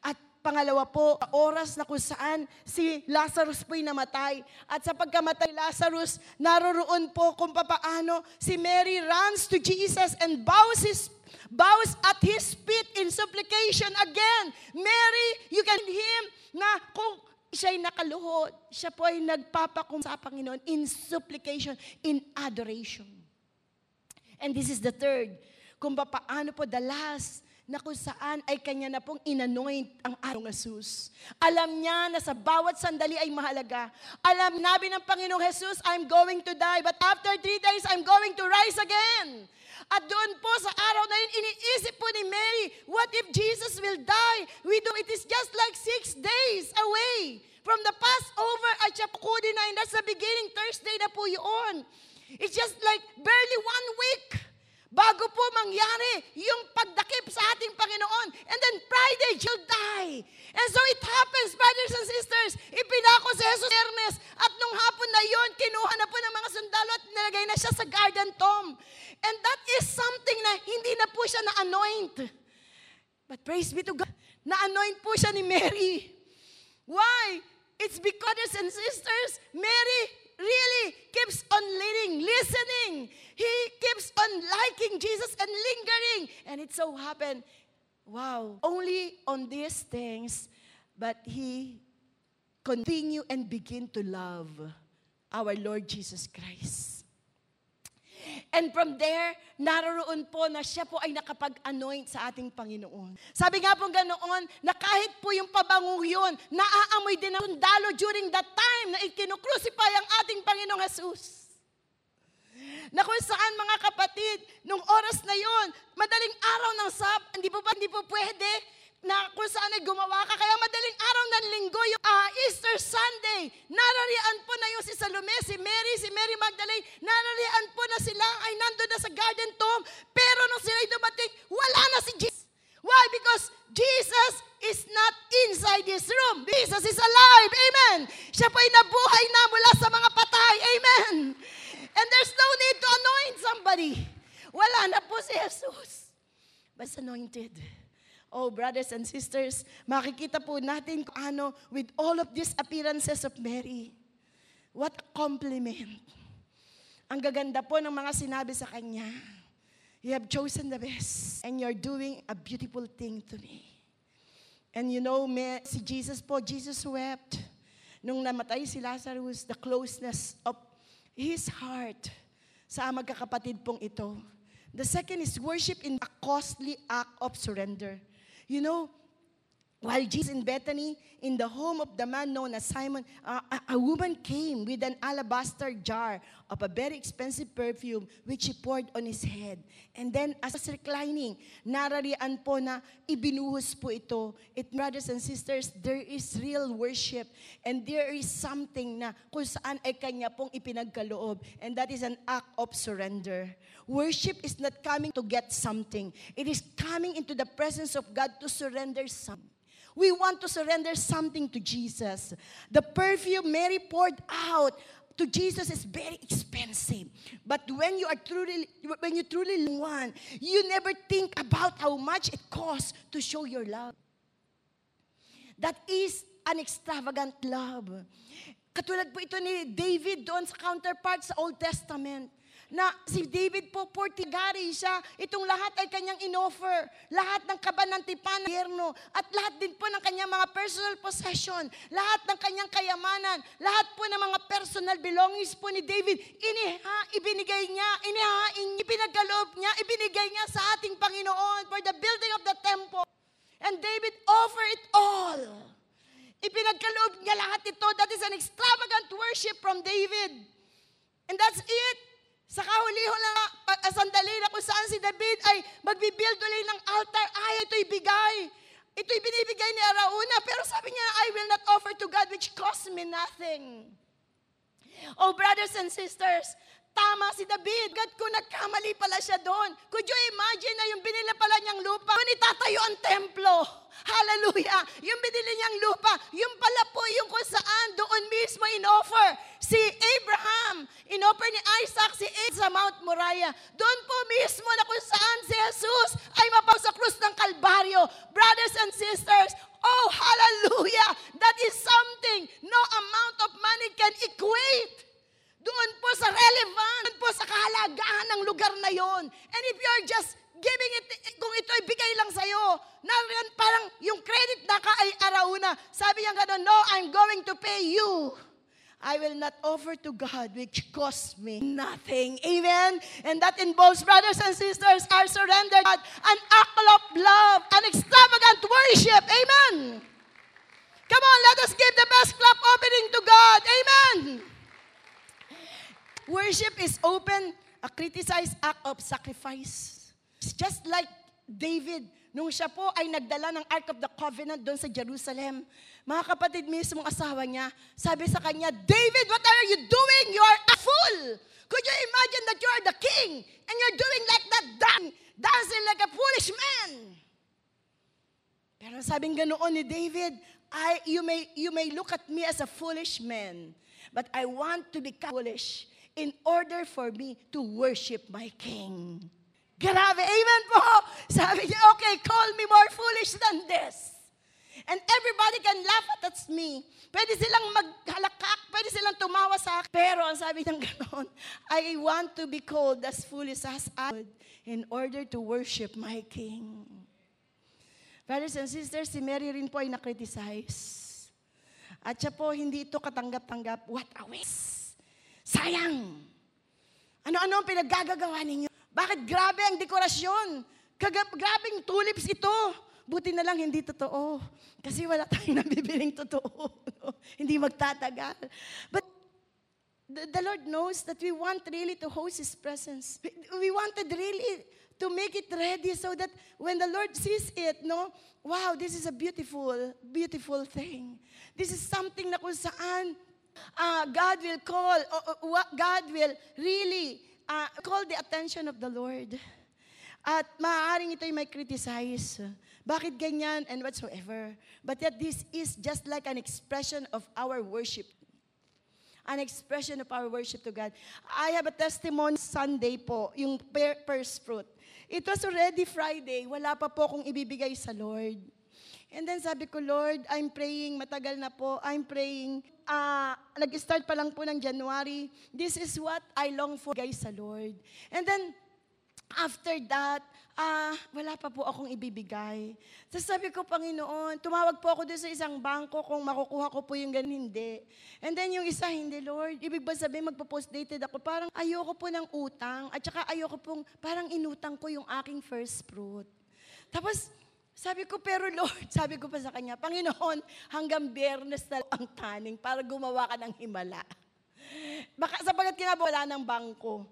At pangalawa po, oras na kung saan si Lazarus po'y namatay. At sa pagkamatay ni Lazarus, naroroon po kung papaano si Mary runs to Jesus and bows at His feet in supplication again. Mary, you can hear Him na kung siya'y nakaluhod, siya po ay nagpapakumbaba sa Panginoon in supplication, in adoration. And this is the third, kung papaano po the last, na kung saan ay kanya na pong inanoint ang ating Jesus. Alam niya na sa bawat sandali ay mahalaga. Alam nabi ng Panginoong Jesus, I'm going to die, but after 3 days, I'm going to rise again. At doon po sa araw na yun, iniisip po ni Mary, what if Jesus will die? It is just like 6 days away from the Passover at siya kukunin na, and that's the beginning, Thursday na po yun. It's just like barely 1 week. Bago po mangyari yung pagdakip sa ating Panginoon. And then Friday, she'll die. And so it happens, brothers and sisters. Ipinako si Jesus Ernest. At nung hapon na yon, kinuha na po ng mga sundalo at nilagay na siya sa Garden Tomb. And that is something na hindi na po siya na-anoint. But praise be to God, na-anoint po siya ni Mary. Why? It's because, brothers and sisters, Mary really keeps on listening. He keeps on liking Jesus and lingering. And it so happened, wow, only on these things, but he continue and begin to love our Lord Jesus Christ. And from there, naroon po na siya po ay nakapag-anoint sa ating Panginoon. Sabi nga po ganoon, na kahit po yung pabangong yun, naaamoy din ang sundalo during that time na ikinukrucify ang ating Panginoong Jesus. Na kung saan mga kapatid, nung oras na yun, madaling araw ng Sabat, hindi po pwede na kung saan ay gumawa ka. Kaya Linggo yung Easter Sunday. Nararian po na yung si Salome, si Mary Magdalene. Nararian po na sila ay nandun na sa Garden Tomb. Pero nung sila ay dumating, wala na si Jesus. Why? Because Jesus is not inside this room. Jesus is alive. Amen. Siya po ay nabuhay na mula sa mga patay. Amen. And there's no need to anoint somebody. Wala na po si Jesus. But he's anointed. Oh, brothers and sisters, makikita po natin kung ano with all of these appearances of Mary. What a compliment. Ang gaganda po ng mga sinabi sa kanya. You have chosen the best and you're doing a beautiful thing to me. And you know, si Jesus po, Jesus wept. Nung namatay si Lazarus, the closeness of his heart sa magkakapatid pong ito. The second is worship in a costly act of surrender. You know, while Jesus in Bethany, in the home of the man known as Simon, a woman came with an alabaster jar of a very expensive perfume which she poured on his head. And then, as reclining, nararian po na ibinuhos po ito. Brothers and sisters, there is real worship and there is something na kung saan ay kanya pong ipinagkaloob. And that is an act of surrender. Worship is not coming to get something. It is coming into the presence of God to surrender something. We want to surrender something to Jesus. The perfume Mary poured out to Jesus is very expensive. But when you truly love one, you never think about how much it costs to show your love. That is an extravagant love. Katulad po ito ni David doon sa counterpart sa Old Testament. Na si David po, portigari siya. Itong lahat ay kanyang inoffer. Lahat ng kabanantipan, yerno, at lahat din po ng kanyang mga personal possession. Lahat ng kanyang kayamanan. Lahat po ng mga personal belongings po ni David. Ipinagkaloob niya, ibinigay niya sa ating Panginoon for the building of the temple. And David offered it all. Ipinagkaloob niya lahat ito. That is an extravagant worship from David. And that's it. Sa kahuli-huli na sandali na kung saan si David ay magbibuild ulit ng altar, ay ito ibigay. Ito ibinibigay ni Arauna, pero sabi niya, I will not offer to God which costs me nothing. Oh, brothers and sisters, tama si David. God, kung nagkamali pala siya doon, could you imagine na yung binila pala niyang lupa, kung itatayo ang templo? Hallelujah! Yung binili niyang lupa, yung pala po yung kung saan doon mismo in-offer. Si Abraham, in-offer ni Isaac, si Abraham sa Mount Moriah. Doon po mismo na kung saan si Jesus ay mapaw sa krus ng Kalbario. Brothers and sisters, oh hallelujah! That is something no amount of money can equate. Doon po sa relevant, doon po sa kahalagahan ng lugar na yon. And if you're just giving it, kung ito ay bigay lang sa'yo, nariyan parang yung credit na ka ay Arauna. Sabi niya gano'n, no, I'm going to pay you. I will not offer to God which costs me nothing. Amen? And that involves, brothers and sisters, our surrender to God, an act of love, an extravagant worship. Amen? Come on, let us give the best clap opening to God. Amen? Worship is open, a criticized act of sacrifice. It's just like David, nung siya po ay nagdala ng Ark of the Covenant doon sa Jerusalem. Mga kapatid, mismong asawa niya, sabi sa kanya, David, what are you doing? You are a fool! Could you imagine that you are the king and you're doing like that, dancing like a foolish man? Pero sabing ganoon ni David, you may look at me as a foolish man, but I want to become foolish in order for me to worship my King. Grabe, amen po. Sabi niya, okay, call me more foolish than this. And everybody can laugh at me. Pwede silang maghalakak, pwede silang tumawa sa akin. Pero ang sabi niya ganoon, I want to be called as foolish as I would in order to worship my King. Brothers and sisters, si Mary rin po ay nakriticize. At siya po, hindi ito katanggap-tanggap. What a waste! Sayang! Ano-ano ang pinaggagawa ninyo? Bakit grabe ang dekorasyon? Grabing tulips ito. Buti na lang hindi totoo. Kasi wala tayong nabibiling totoo. Hindi magtatagal. But the Lord knows that we want really to host His presence. We wanted really to make it ready so that when the Lord sees it, no, wow, this is a beautiful, beautiful thing. This is something na kung saan God will call, God will really call the attention of the Lord. At maaaring ito'y may criticize. Bakit ganyan and whatsoever? But yet this is just like an expression of our worship. An expression of our worship to God. I have a testimony Sunday po, yung first fruit. It was already Friday. Wala pa po kong ibibigay sa Lord. And then sabi ko, Lord, I'm praying. Matagal na po. I'm praying. Nag-start pa lang po ng January. This is what I long for, guys, sa Lord. And then, after that, wala pa po akong ibibigay. So sabi ko, Panginoon, tumawag po ako doon sa isang bangko kung makukuha ko po yung ganun, hindi. And then yung isa, hindi, Lord. Ibig ba sabihin, magpo-post-dated ako? Parang ayoko po ng utang, at saka ayoko pong parang inutang ko yung aking first fruit. Tapos, sabi ko, pero Lord, sabi ko pa sa kanya, Panginoon, hanggang Biyernes na ang taning para gumawa ka ng himala. Baka sapagat kinabawala ng bangko.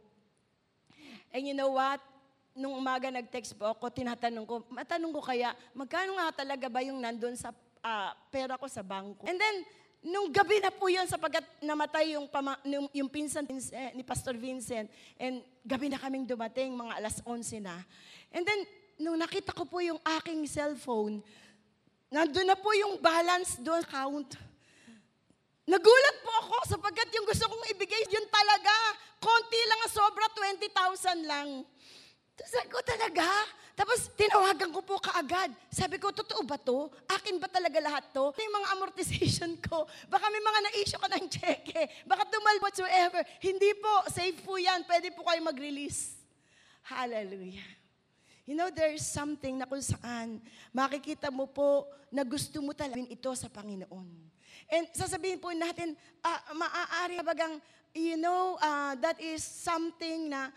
And you know what? Nung umaga nag-text po ako, tinatanong ko, matanong ko kaya, magkano nga talaga ba yung nandun sa pera ko sa bangko? And then, nung gabi na po yun, sapagat namatay yung pinsan ni Pastor Vincent, and gabi na kaming dumating, mga alas 11 na. And then, nung nakita ko po yung aking cellphone, nandun na po yung balance doon account. Nagulat po ako sapagkat yung gusto kong ibigay, yun talaga, konti lang ang sobra, 20,000 lang. Sabi ko talaga. Tapos tinawagan ko po kaagad. Sabi ko, totoo ba to? Akin ba talaga lahat to? Yung mga amortization ko, baka may mga na-issue ko ng cheque, baka tumalbo whatsoever. Hindi po, safe po yan. Pwede po kayo mag-release. Hallelujah. You know, there's something na kung saan makikita mo po na gusto mo talaga ito sa Panginoon. And sasabihin po natin, maaari bagang, you know, that is something na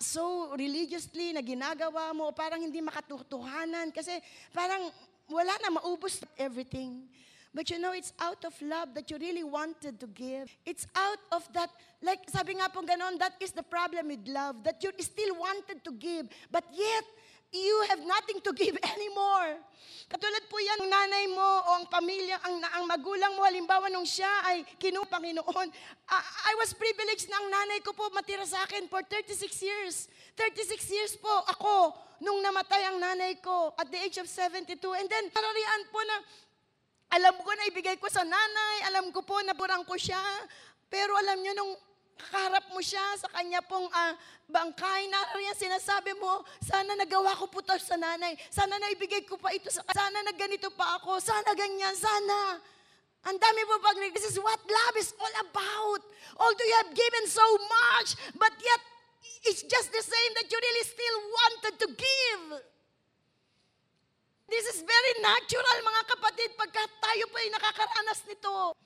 so religiously na ginagawa mo, parang hindi makatotohanan kasi parang wala na, maubos everything. But you know, it's out of love that you really wanted to give. It's out of that, like sabi nga pong ganon, that is the problem with love, that you still wanted to give, but yet, you have nothing to give anymore. Katulad po yan, ang nanay mo o ang pamilya, ang magulang mo, halimbawa nung siya ay kinuha ng Panginoon. I was privileged na ang nanay ko po matira sa akin for 36 years. 36 years po ako nung namatay ang nanay ko at the age of 72. And then, kararihan po na alam ko na ibigay ko sa nanay, alam ko po na burang ko siya. Pero alam nyo nung kaharap mo siya sa kanya pong bangkay na yan, sinasabi mo, sana nagawa ko po ito sa nanay, sana naibigay ko pa ito sa kanya, sana nagganito pa ako, sana ganyan, sana. Ang dami po pag, this is what love is all about. Although you have given so much, but yet, it's just the same that you really still wanted to give. This is very natural, mga kapatid, pagka tayo po ay nakakaranas nito.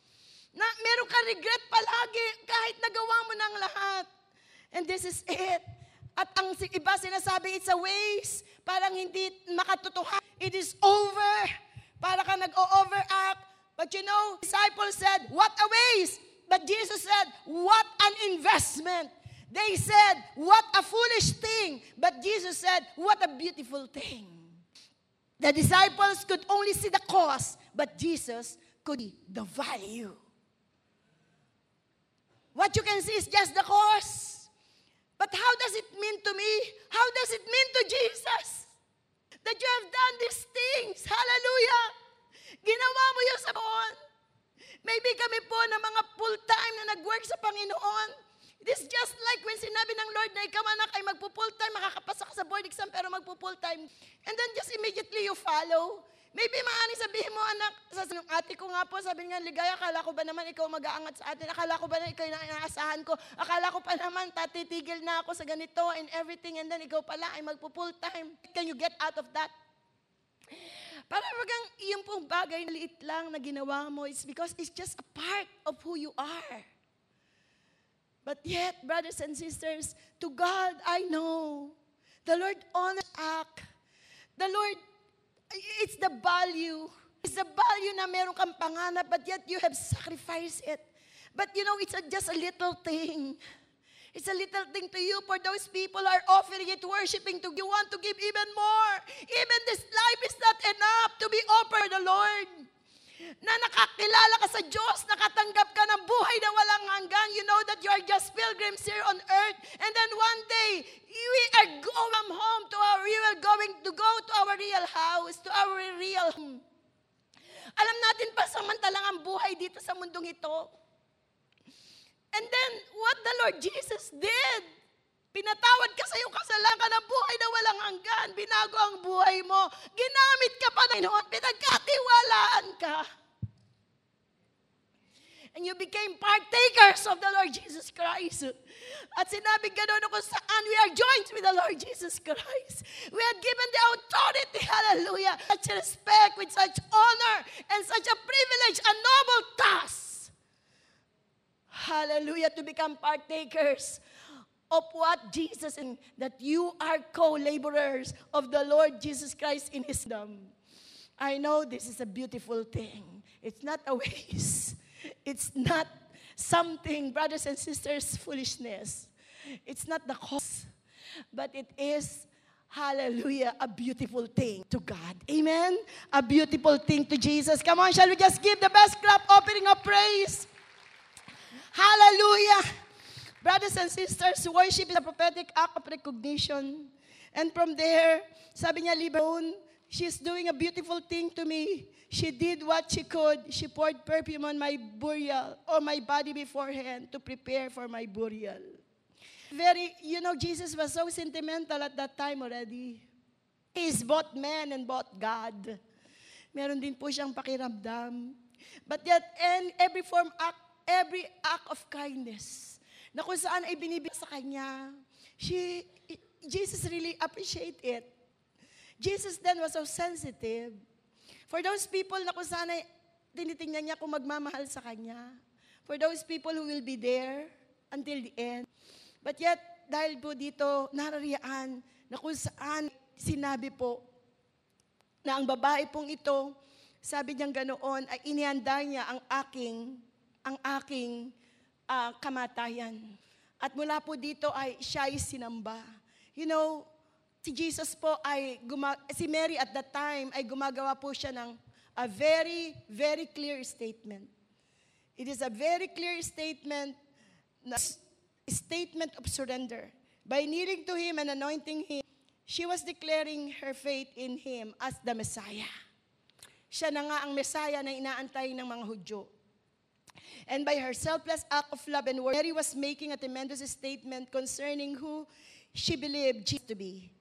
Na meron ka regret palagi kahit nagawa mo ng lahat. And this is it. At ang iba sinasabi, it's a waste. Parang hindi makatotohan. It is over. Para ka nag-overact. But you know, disciples said, what a waste. But Jesus said, what an investment. They said, what a foolish thing. But Jesus said, what a beautiful thing. The disciples could only see the cost, but Jesus could see the value. What you can see is just the course. But how does it mean to me? How does it mean to Jesus? That you have done these things. Hallelujah! Ginawa mo yun sa Panginoon. Maybe kami po na mga full-time na nag-work sa Panginoon. It is just like when sinabi ng Lord na ikaw anak ay magpo-full-time, makakapasa ka sa board exam pero magpo-full-time. And then just immediately you follow. Maybe maaaring sabihin mo, anak, sa ate ko nga po, sabi nga, ligaya, akala ko ba naman ikaw mag-aangat sa atin? Akala ko ba na ikaw inaasahan ko? Akala ko pa naman, tatitigil na ako sa ganito and everything, and then ikaw pala ay magpo-full time. Can you get out of that? Para bagang iyong pong bagay na liit lang na ginawa mo, it's because it's just a part of who you are. But yet, brothers and sisters, to God, I know, the Lord honors act. The Lord, it's the value. It's the value na meron kang panganap, but yet you have sacrificed it. But you know, it's just a little thing. It's a little thing to you. For those people are offering it, worshiping to you. You want to give even more. Even this life is not enough to be offered the Lord. Na nakakilala ka sa Diyos, nakatanggap ka ng buhay na walang hanggan. You know that you are just pilgrims here on earth. And then one day, we are going home. We are going to go to our real house, to our real home. Alam natin pa samantalang ang buhay dito sa mundong ito. And then, what the Lord Jesus did, pinatawad ka sa iyong kasalanan ng buhay na walang hanggan, binago ang buhay mo, ginamit ka pa noon, pinagkatiwalaan ka. And you became partakers of the Lord Jesus Christ. At sinabi gano'n kung saan we are joined with the Lord Jesus Christ. We are given the authority, hallelujah, such respect, with such honor, and such a privilege, a noble task. Hallelujah, to become partakers of what Jesus, and that you are co-laborers of the Lord Jesus Christ in His name. I know this is a beautiful thing. It's not a waste. It's not something, brothers and sisters, foolishness. It's not the cause. But it is, hallelujah, a beautiful thing to God. Amen? A beautiful thing to Jesus. Come on, shall we just give the best clap opening of praise? Hallelujah. Brothers and sisters, worship is a prophetic act of recognition. And from there, sabi niya, Libon, she's doing a beautiful thing to me. She did what she could. She poured perfume on my burial, or my body beforehand, to prepare for my burial. Jesus was so sentimental at that time already. He's both man and both God. Meron din po siyang pakiramdam. But yet, and every act of kindness, na kung saan ay binibigay sa kanya, Jesus really appreciated it. Jesus then was so sensitive. For those people na kung saan ay tinitingnan niya kung magmamahal sa kanya. For those people who will be there until the end. But yet, dahil po dito, narariyaan na kung saan sinabi po na ang babae pong ito, sabi niyang ganoon, ay inihanda niya ang aking kamatayan. At mula po dito ay siya ay sinamba. You know, si Jesus po ay, si Mary at that time ay gumagawa po siya ng a very, very clear statement. It is a very clear statement, a statement of surrender. By kneeling to Him and anointing Him, she was declaring her faith in Him as the Messiah. Siya na nga ang Messiah na inaantay ng mga Hudyo. And by her selfless act of love and work, Mary was making a tremendous statement concerning who she believed Jesus to be.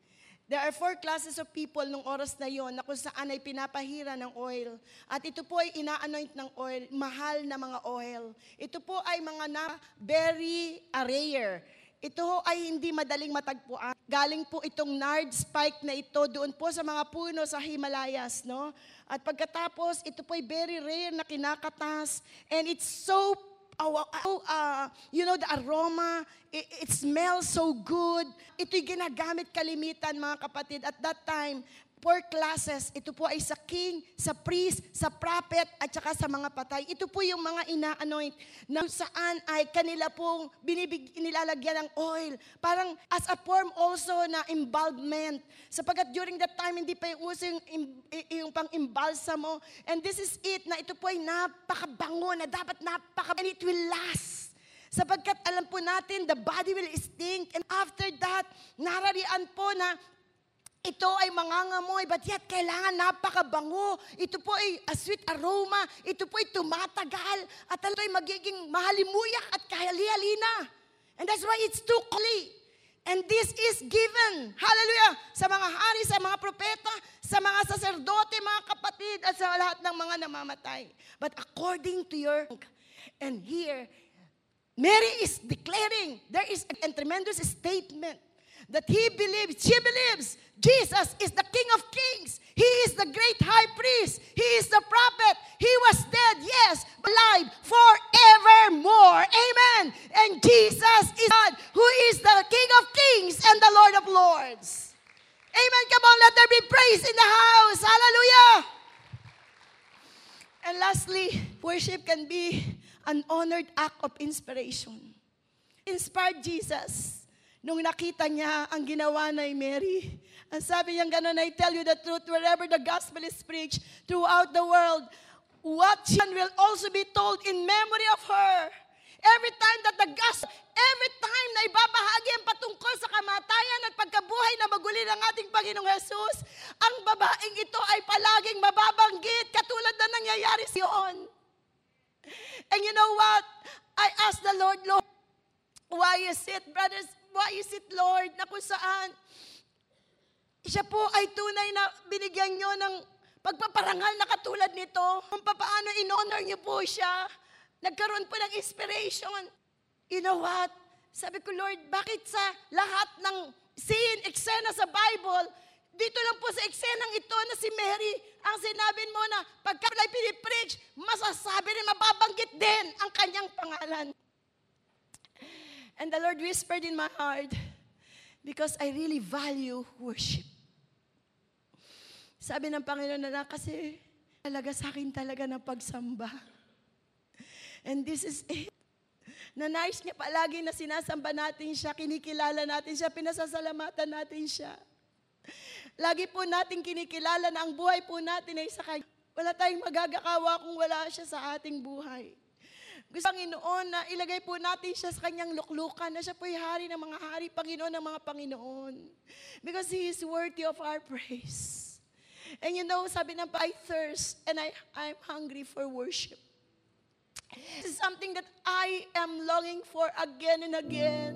There are four classes of people nung oras na yon na kung saan ay pinapahira ng oil. At ito po ay ina-anoint ng oil, mahal na mga oil. Ito po ay mga na very rare. Ito ay hindi madaling matagpuan. Galing po itong nard spike na ito doon po sa mga puno sa Himalayas, no? At pagkatapos, ito po ay very rare na kinakatas. And it's so, the aroma, it smells so good. Ito'y ginagamit kalimitan, mga kapatid. At that time, four classes. Ito po ay sa king, sa priest, sa prophet, at saka sa mga patay. Ito po yung mga ina-anoint na saan ay kanila pong nilalagyan ng oil. Parang as a form also na embalmment. Sapagkat during that time, hindi pa yung uso yung pang-imbalsamo. And this is it, na ito po ay napakabango, na dapat and it will last. Sapagkat alam po natin, the body will stink. And after that, nararian po na ito ay mangangamoy, but yet kailangan napakabango. Ito po ay a sweet aroma. Ito po ay tumatagal. At ito ay magiging mahalimuyak at kahali-halina. And that's why it's too costly. And this is given, hallelujah, sa mga hari, sa mga propeta, sa mga saserdote, mga kapatid, at sa lahat ng mga namamatay. But according to your... And here, Mary is declaring, there is a tremendous statement that she believes, Jesus is the King of Kings. He is the great high priest. He is the prophet. He was dead, yes, but alive forevermore. Amen. And Jesus is God, who is the King of Kings and the Lord of Lords. Amen. Come on, let there be praise in the house. Hallelujah. And lastly, worship can be an honored act of inspiration. inspired Jesus. Nung nakita niya ang ginawa na Mary, ang sabi niya ganun, I tell you the truth, wherever the gospel is preached throughout the world, what she will also be told in memory of her. Every time that the gospel, every time na ibabahagi ang patungkol sa kamatayan at pagkabuhay na maguli ng ating Panginoong Jesus, ang babaeng ito ay palaging mababanggit katulad na nangyayari siyon. And you know what? I asked the Lord, Lord, why is it, brothers, why is it, Lord, na kung saan siya po ay tunay na binigyan niyo ng pagpaparangal na katulad nito? Kung paano in-honor niyo po siya, nagkaroon po ng inspiration. You know what? Sabi ko, Lord, bakit sa lahat ng scene, eksena sa Bible, dito lang po sa eksenang ito na si Mary, ang sinabin mo na pagka ay pinipreach, masasabi rin, mababanggit din ang kanyang pangalan. And the Lord whispered in my heart, because I really value worship. Sabi ng Panginoon na kasi talaga sa akin talaga ng pagsamba. And this is it. Nanais niya palagi na sinasamba natin siya, kinikilala natin siya, pinasasalamatan natin siya. Lagi po natin kinikilala na ang buhay po natin ay sa Kanya. Wala tayong magagakawa kung wala siya sa ating buhay. Gusto Panginoon na ilagay po natin siya sa kanyang luklukan na siya po'y hari ng mga hari, Panginoon ng mga Panginoon. Because He is worthy of our praise. And you know, sabi na pa, I thirst and I'm hungry for worship. This is something that I am longing for again and again.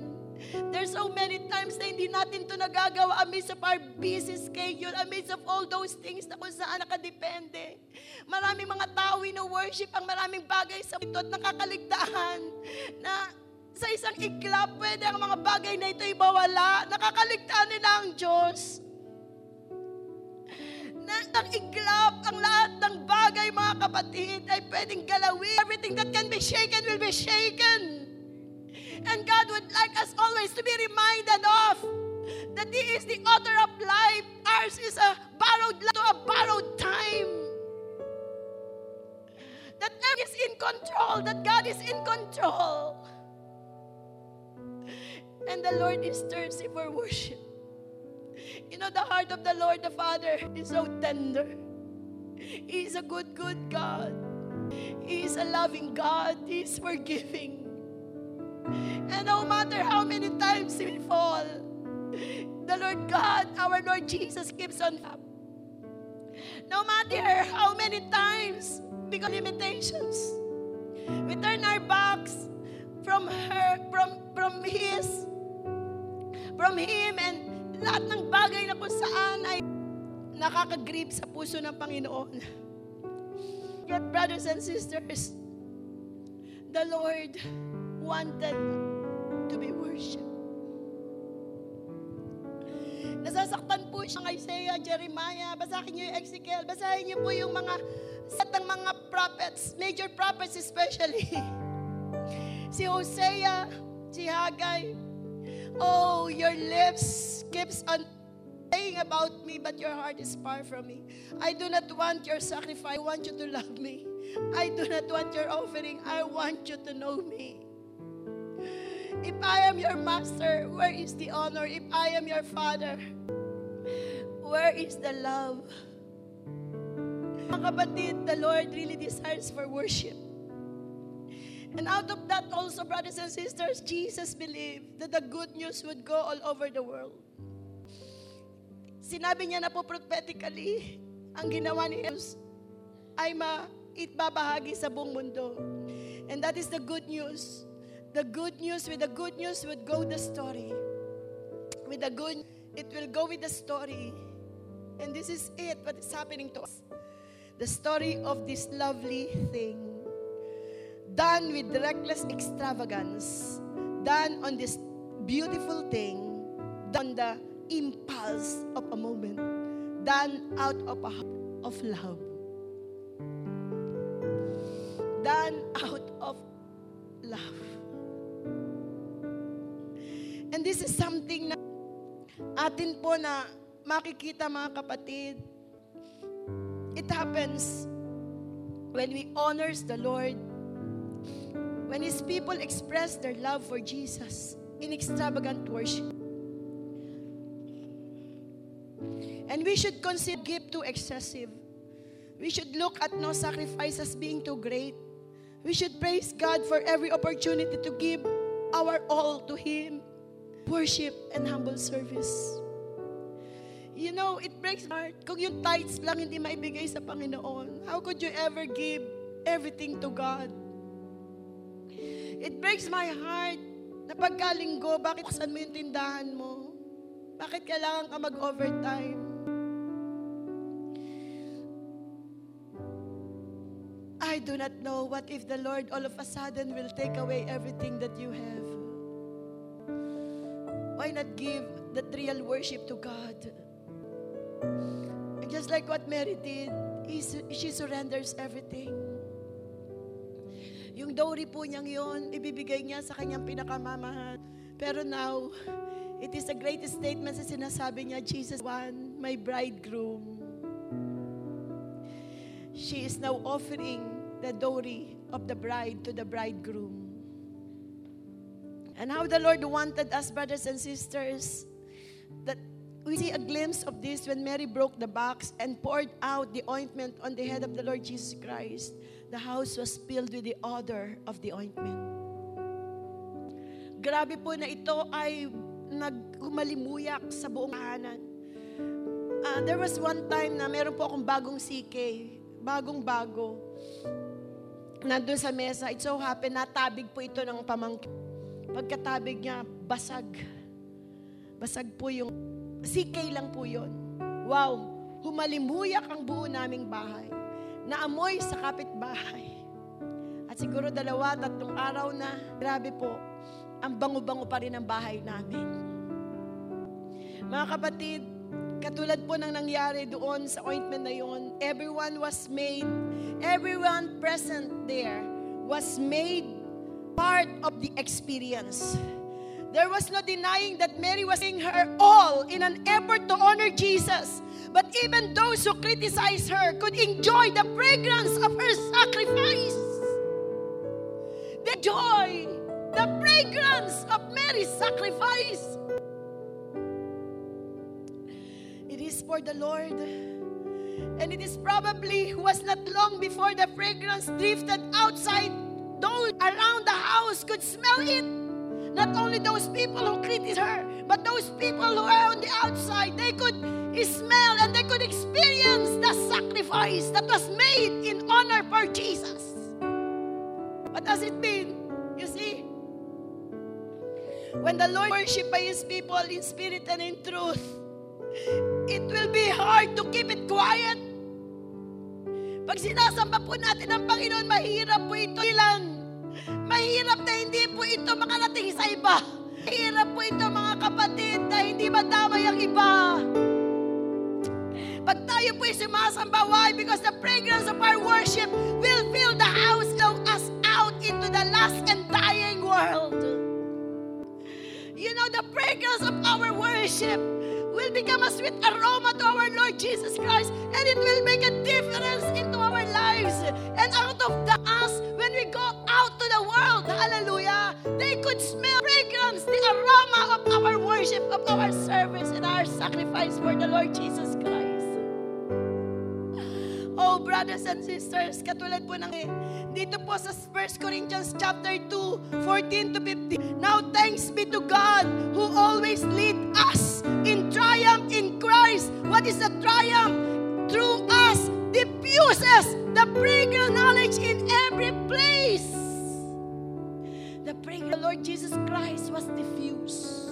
There's so many times na hindi natin ito nagagawa amidst of our busy schedule, amidst of all those things na kung saan nakadepende. Maraming mga tao na worship ang maraming bagay sa ito at nakakaligtaan na sa isang iklap, pwede ang mga bagay na ito ibawala. Nakakaligtaan nila ang Diyos. Nang iklap ang lahat ng bagay, mga kapatid, ay pwedeng galawin. Everything that can be shaken will be shaken. And God would like us always to be reminded of that He is the author of life. Ours is a borrowed life to a borrowed time. That God is in control. That God is in control. And the Lord is thirsty for worship. You know, the heart of the Lord, the Father, is so tender. He is a good, good God. He is a loving God. He is forgiving. And no matter how many times we fall, the Lord God, our Lord Jesus, keeps on up. No matter how many times, because limitations, we turn our backs from her, from Him, and lahat ng bagay na kung saan ay nakakagrip sa puso ng Panginoon. Yet, brothers and sisters, the Lord wanted to be worshipped. Nasasaktan po siya ng Isaiah, Jeremiah, basahin niyo yung Ezekiel, basahin niyo po yung mga set ng mga prophets, major prophets especially. Si Hosea, si Haggai, oh, your lips keeps on saying about me, but your heart is far from me. I do not want your sacrifice. I want you to love me. I do not want your offering. I want you to know me. If I am your master, where is the honor? If I am your father, where is the love? Mga kapatid, the Lord really desires for worship. And out of that also, brothers and sisters, Jesus believed that the good news would go all over the world. Sinabi niya na po prophetically, ang ginawa ni Jesus ay maibabahagi sa buong mundo. And that is the good news. The good news, with the good news would go the story. With the good, it will go with the story. And this is it, what is happening to us. The story of this lovely thing. Done with reckless extravagance. Done on this beautiful thing. Done on the impulse of a moment. Done out of a heart of love. Done out of love. And this is something na atin po na makikita, mga kapatid. It happens when we honors the Lord, when His people expressed their love for Jesus in extravagant worship. And we should consider gift too excessive. We should look at no sacrifice as being too great. We should praise God for every opportunity to give our all to Him. Worship and humble service. You know, it breaks my heart. Kung yung tithes lang hindi maibigay sa Panginoon, how could you ever give everything to God? It breaks my heart na pagkalinggo, bakit saan mo yung tindahan mo? Bakit kailangan ka mag-overtime? I do not know what if the Lord all of a sudden will take away everything that you have. Why not give that real worship to God? And just like what Mary did, she surrenders everything. Yung dowry po niyang yun, ibibigay niya sa kanyang pinakamamahal. Pero now, it is the greatest statement sa sinasabi niya, Jesus, one, my bridegroom. She is now offering the dowry of the bride to the bridegroom. And how the Lord wanted us, brothers and sisters, that we see a glimpse of this when Mary broke the box and poured out the ointment on the head of the Lord Jesus Christ. The house was filled with the odor of the ointment. Grabe po na ito ay nagumalimuyak sa buong tahanan. There was one time na meron po akong bagong CK. Bagong-bago. Nandun sa mesa, it so happened, natabig po ito ng pamangkin. Pagkatabig niya, basag. Basag po yung, CK lang po yun. Wow, humalimuyak ang buo naming bahay. Naamoy sa kapitbahay. At siguro 2-3 araw na, grabe po, ang bango-bango pa rin ang bahay namin. Mga kapatid, katulad po ng nangyari doon sa ointment na yun, everyone present there was made part of the experience. There was no denying that Mary was giving her all in an effort to honor Jesus. But even those who criticized her could enjoy the fragrance of her sacrifice. The joy, the fragrance of Mary's sacrifice. For the Lord, and it is probably was not long before the fragrance drifted outside. Those around the house could smell it. Not only those people who greeted her, but those people who were on the outside, they could smell and they could experience the sacrifice that was made in honor for Jesus. What does it mean? You see, when the Lord worshipped by His people in spirit and in truth, it will be hard to keep it quiet. Pag sinasamba po natin ang Panginoon, mahirap po ito ilang. Mahirap na hindi po ito makarating sa iba. Mahirap po ito, mga kapatid, na hindi madamay ang iba. Pag tayo po sumasamba, why? Because the fragrance of our worship will fill the house, blow us out into the last and dying world. You know, the fragrance of our worship will become a sweet aroma to our Lord Jesus Christ, and it will make a difference into our lives. And out of us, when we go out to the world, hallelujah, they could smell fragrance, the aroma of our worship, of our service, and our sacrifice for the Lord Jesus Christ. Oh, brothers and sisters, katulad po ng dito po sa 1 Corinthians chapter 2, 14 to 15. Now thanks be to God who always lead us in triumph in Christ. What is the triumph? Through us diffuses the fragrant knowledge in every place. The fragrant Lord Jesus Christ was diffused.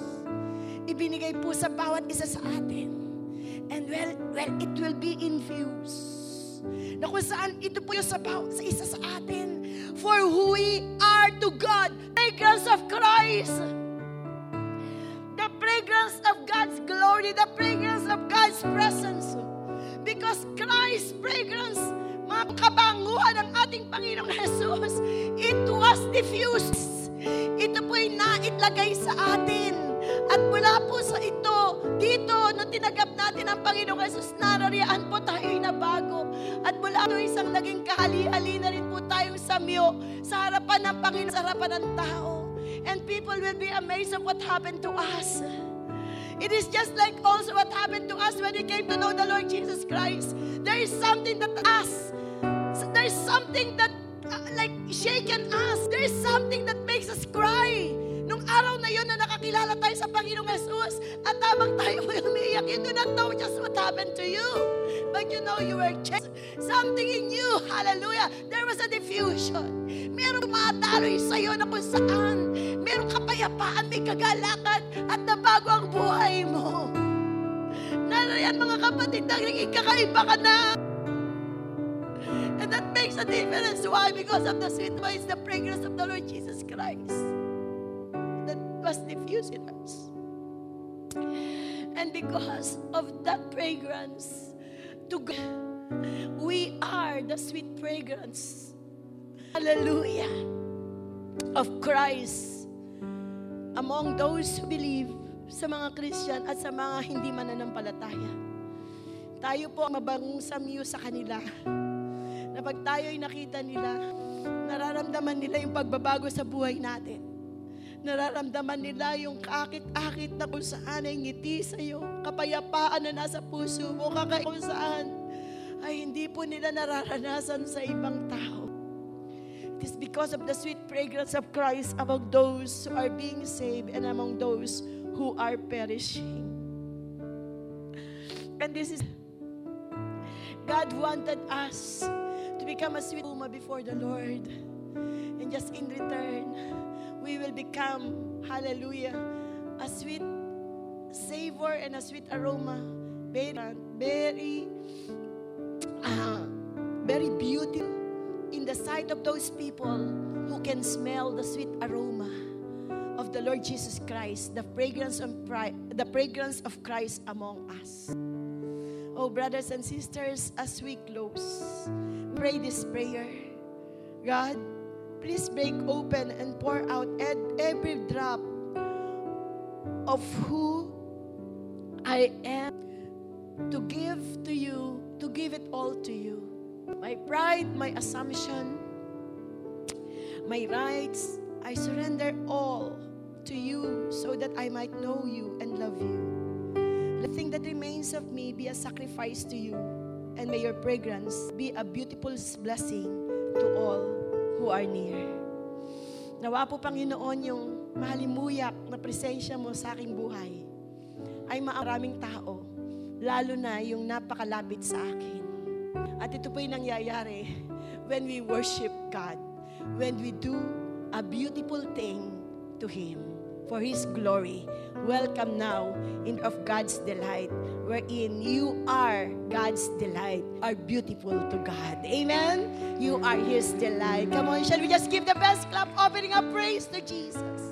Ibinigay po sa bawat isa sa atin. And well, it will be infused. Na kung saan ito po yung sabaw sa isa sa atin. For who we are to God, fragrance of Christ, the fragrance of God's glory, the fragrance of God's presence. Because Christ's fragrance, makabanguhan ng ating Panginoong Jesus, it was diffused. Ito po yung naitlagay sa atin. At mula po sa ito, dito, nung tinagap natin ang Panginoong Jesus, narariyan po tayo'y nabago. At mula ito isang naging kahali-hali na rin po tayong samyo sa harapan ng Panginoon, sa harapan ng tao. And people will be amazed of what happened to us. It is just like also what happened to us when we came to know the Lord Jesus Christ. There is something that us, there is something that like shaken us. There is something that makes us cry. Nung araw na yun na nakakilala tayo sa Panginoong Jesus at habang tayo umiiyak, you do not know just what happened to you. But you know you were changed. Something in you, hallelujah, there was a diffusion. Merong mataloy sa'yo na kung saan. Merong kapayapaan, may kagalakan at nabago ang buhay mo. Narayan mga kapatid, naging kakaiba ka na. And that makes a difference. Why? Because of the sweet voice, the fragrance of the Lord Jesus Christ. Was diffused in us. And because of that fragrance to God, we are the sweet fragrance, hallelujah, of Christ among those who believe, sa mga Christian at sa mga hindi mananampalataya. Tayo po mabangong samyo sa kanila na pag tayo'y nakita nila, nararamdaman nila yung pagbabago sa buhay natin. Nararamdaman nila yung kaakit-akit na kung saan ay ngiti sa'yo, kapayapaan na nasa puso mo, kung saan ay hindi po nila nararanasan sa ibang tao. It is because of the sweet fragrance of Christ among those who are being saved and among those who are perishing. And this is, God wanted us to become a sweet aroma before the Lord. And just in return, we will become, hallelujah, a sweet savor and a sweet aroma. Very beautiful in the sight of those people who can smell the sweet aroma of the Lord Jesus Christ, the fragrance of Christ among us. Oh, brothers and sisters, as we close, pray this prayer. God, please break open and pour out every drop of who I am to give to you, to give it all to you. My pride, my assumption, my rights, I surrender all to you so that I might know you and love you. Let the thing that remains of me be a sacrifice to you, and may your fragrance be a beautiful blessing to all who are near. Nawa po, Panginoon, yung mahalimuyak na presensya mo sa aking buhay ay maraming tao, lalo na yung napakalapit sa akin. At ito po'y nangyayari when we worship God, when we do a beautiful thing to Him for His glory. Welcome now in of God's delight, wherein you are God's delight, are beautiful to God. Amen? You are His delight. Come on, shall we just give the best clap offering of praise to Jesus?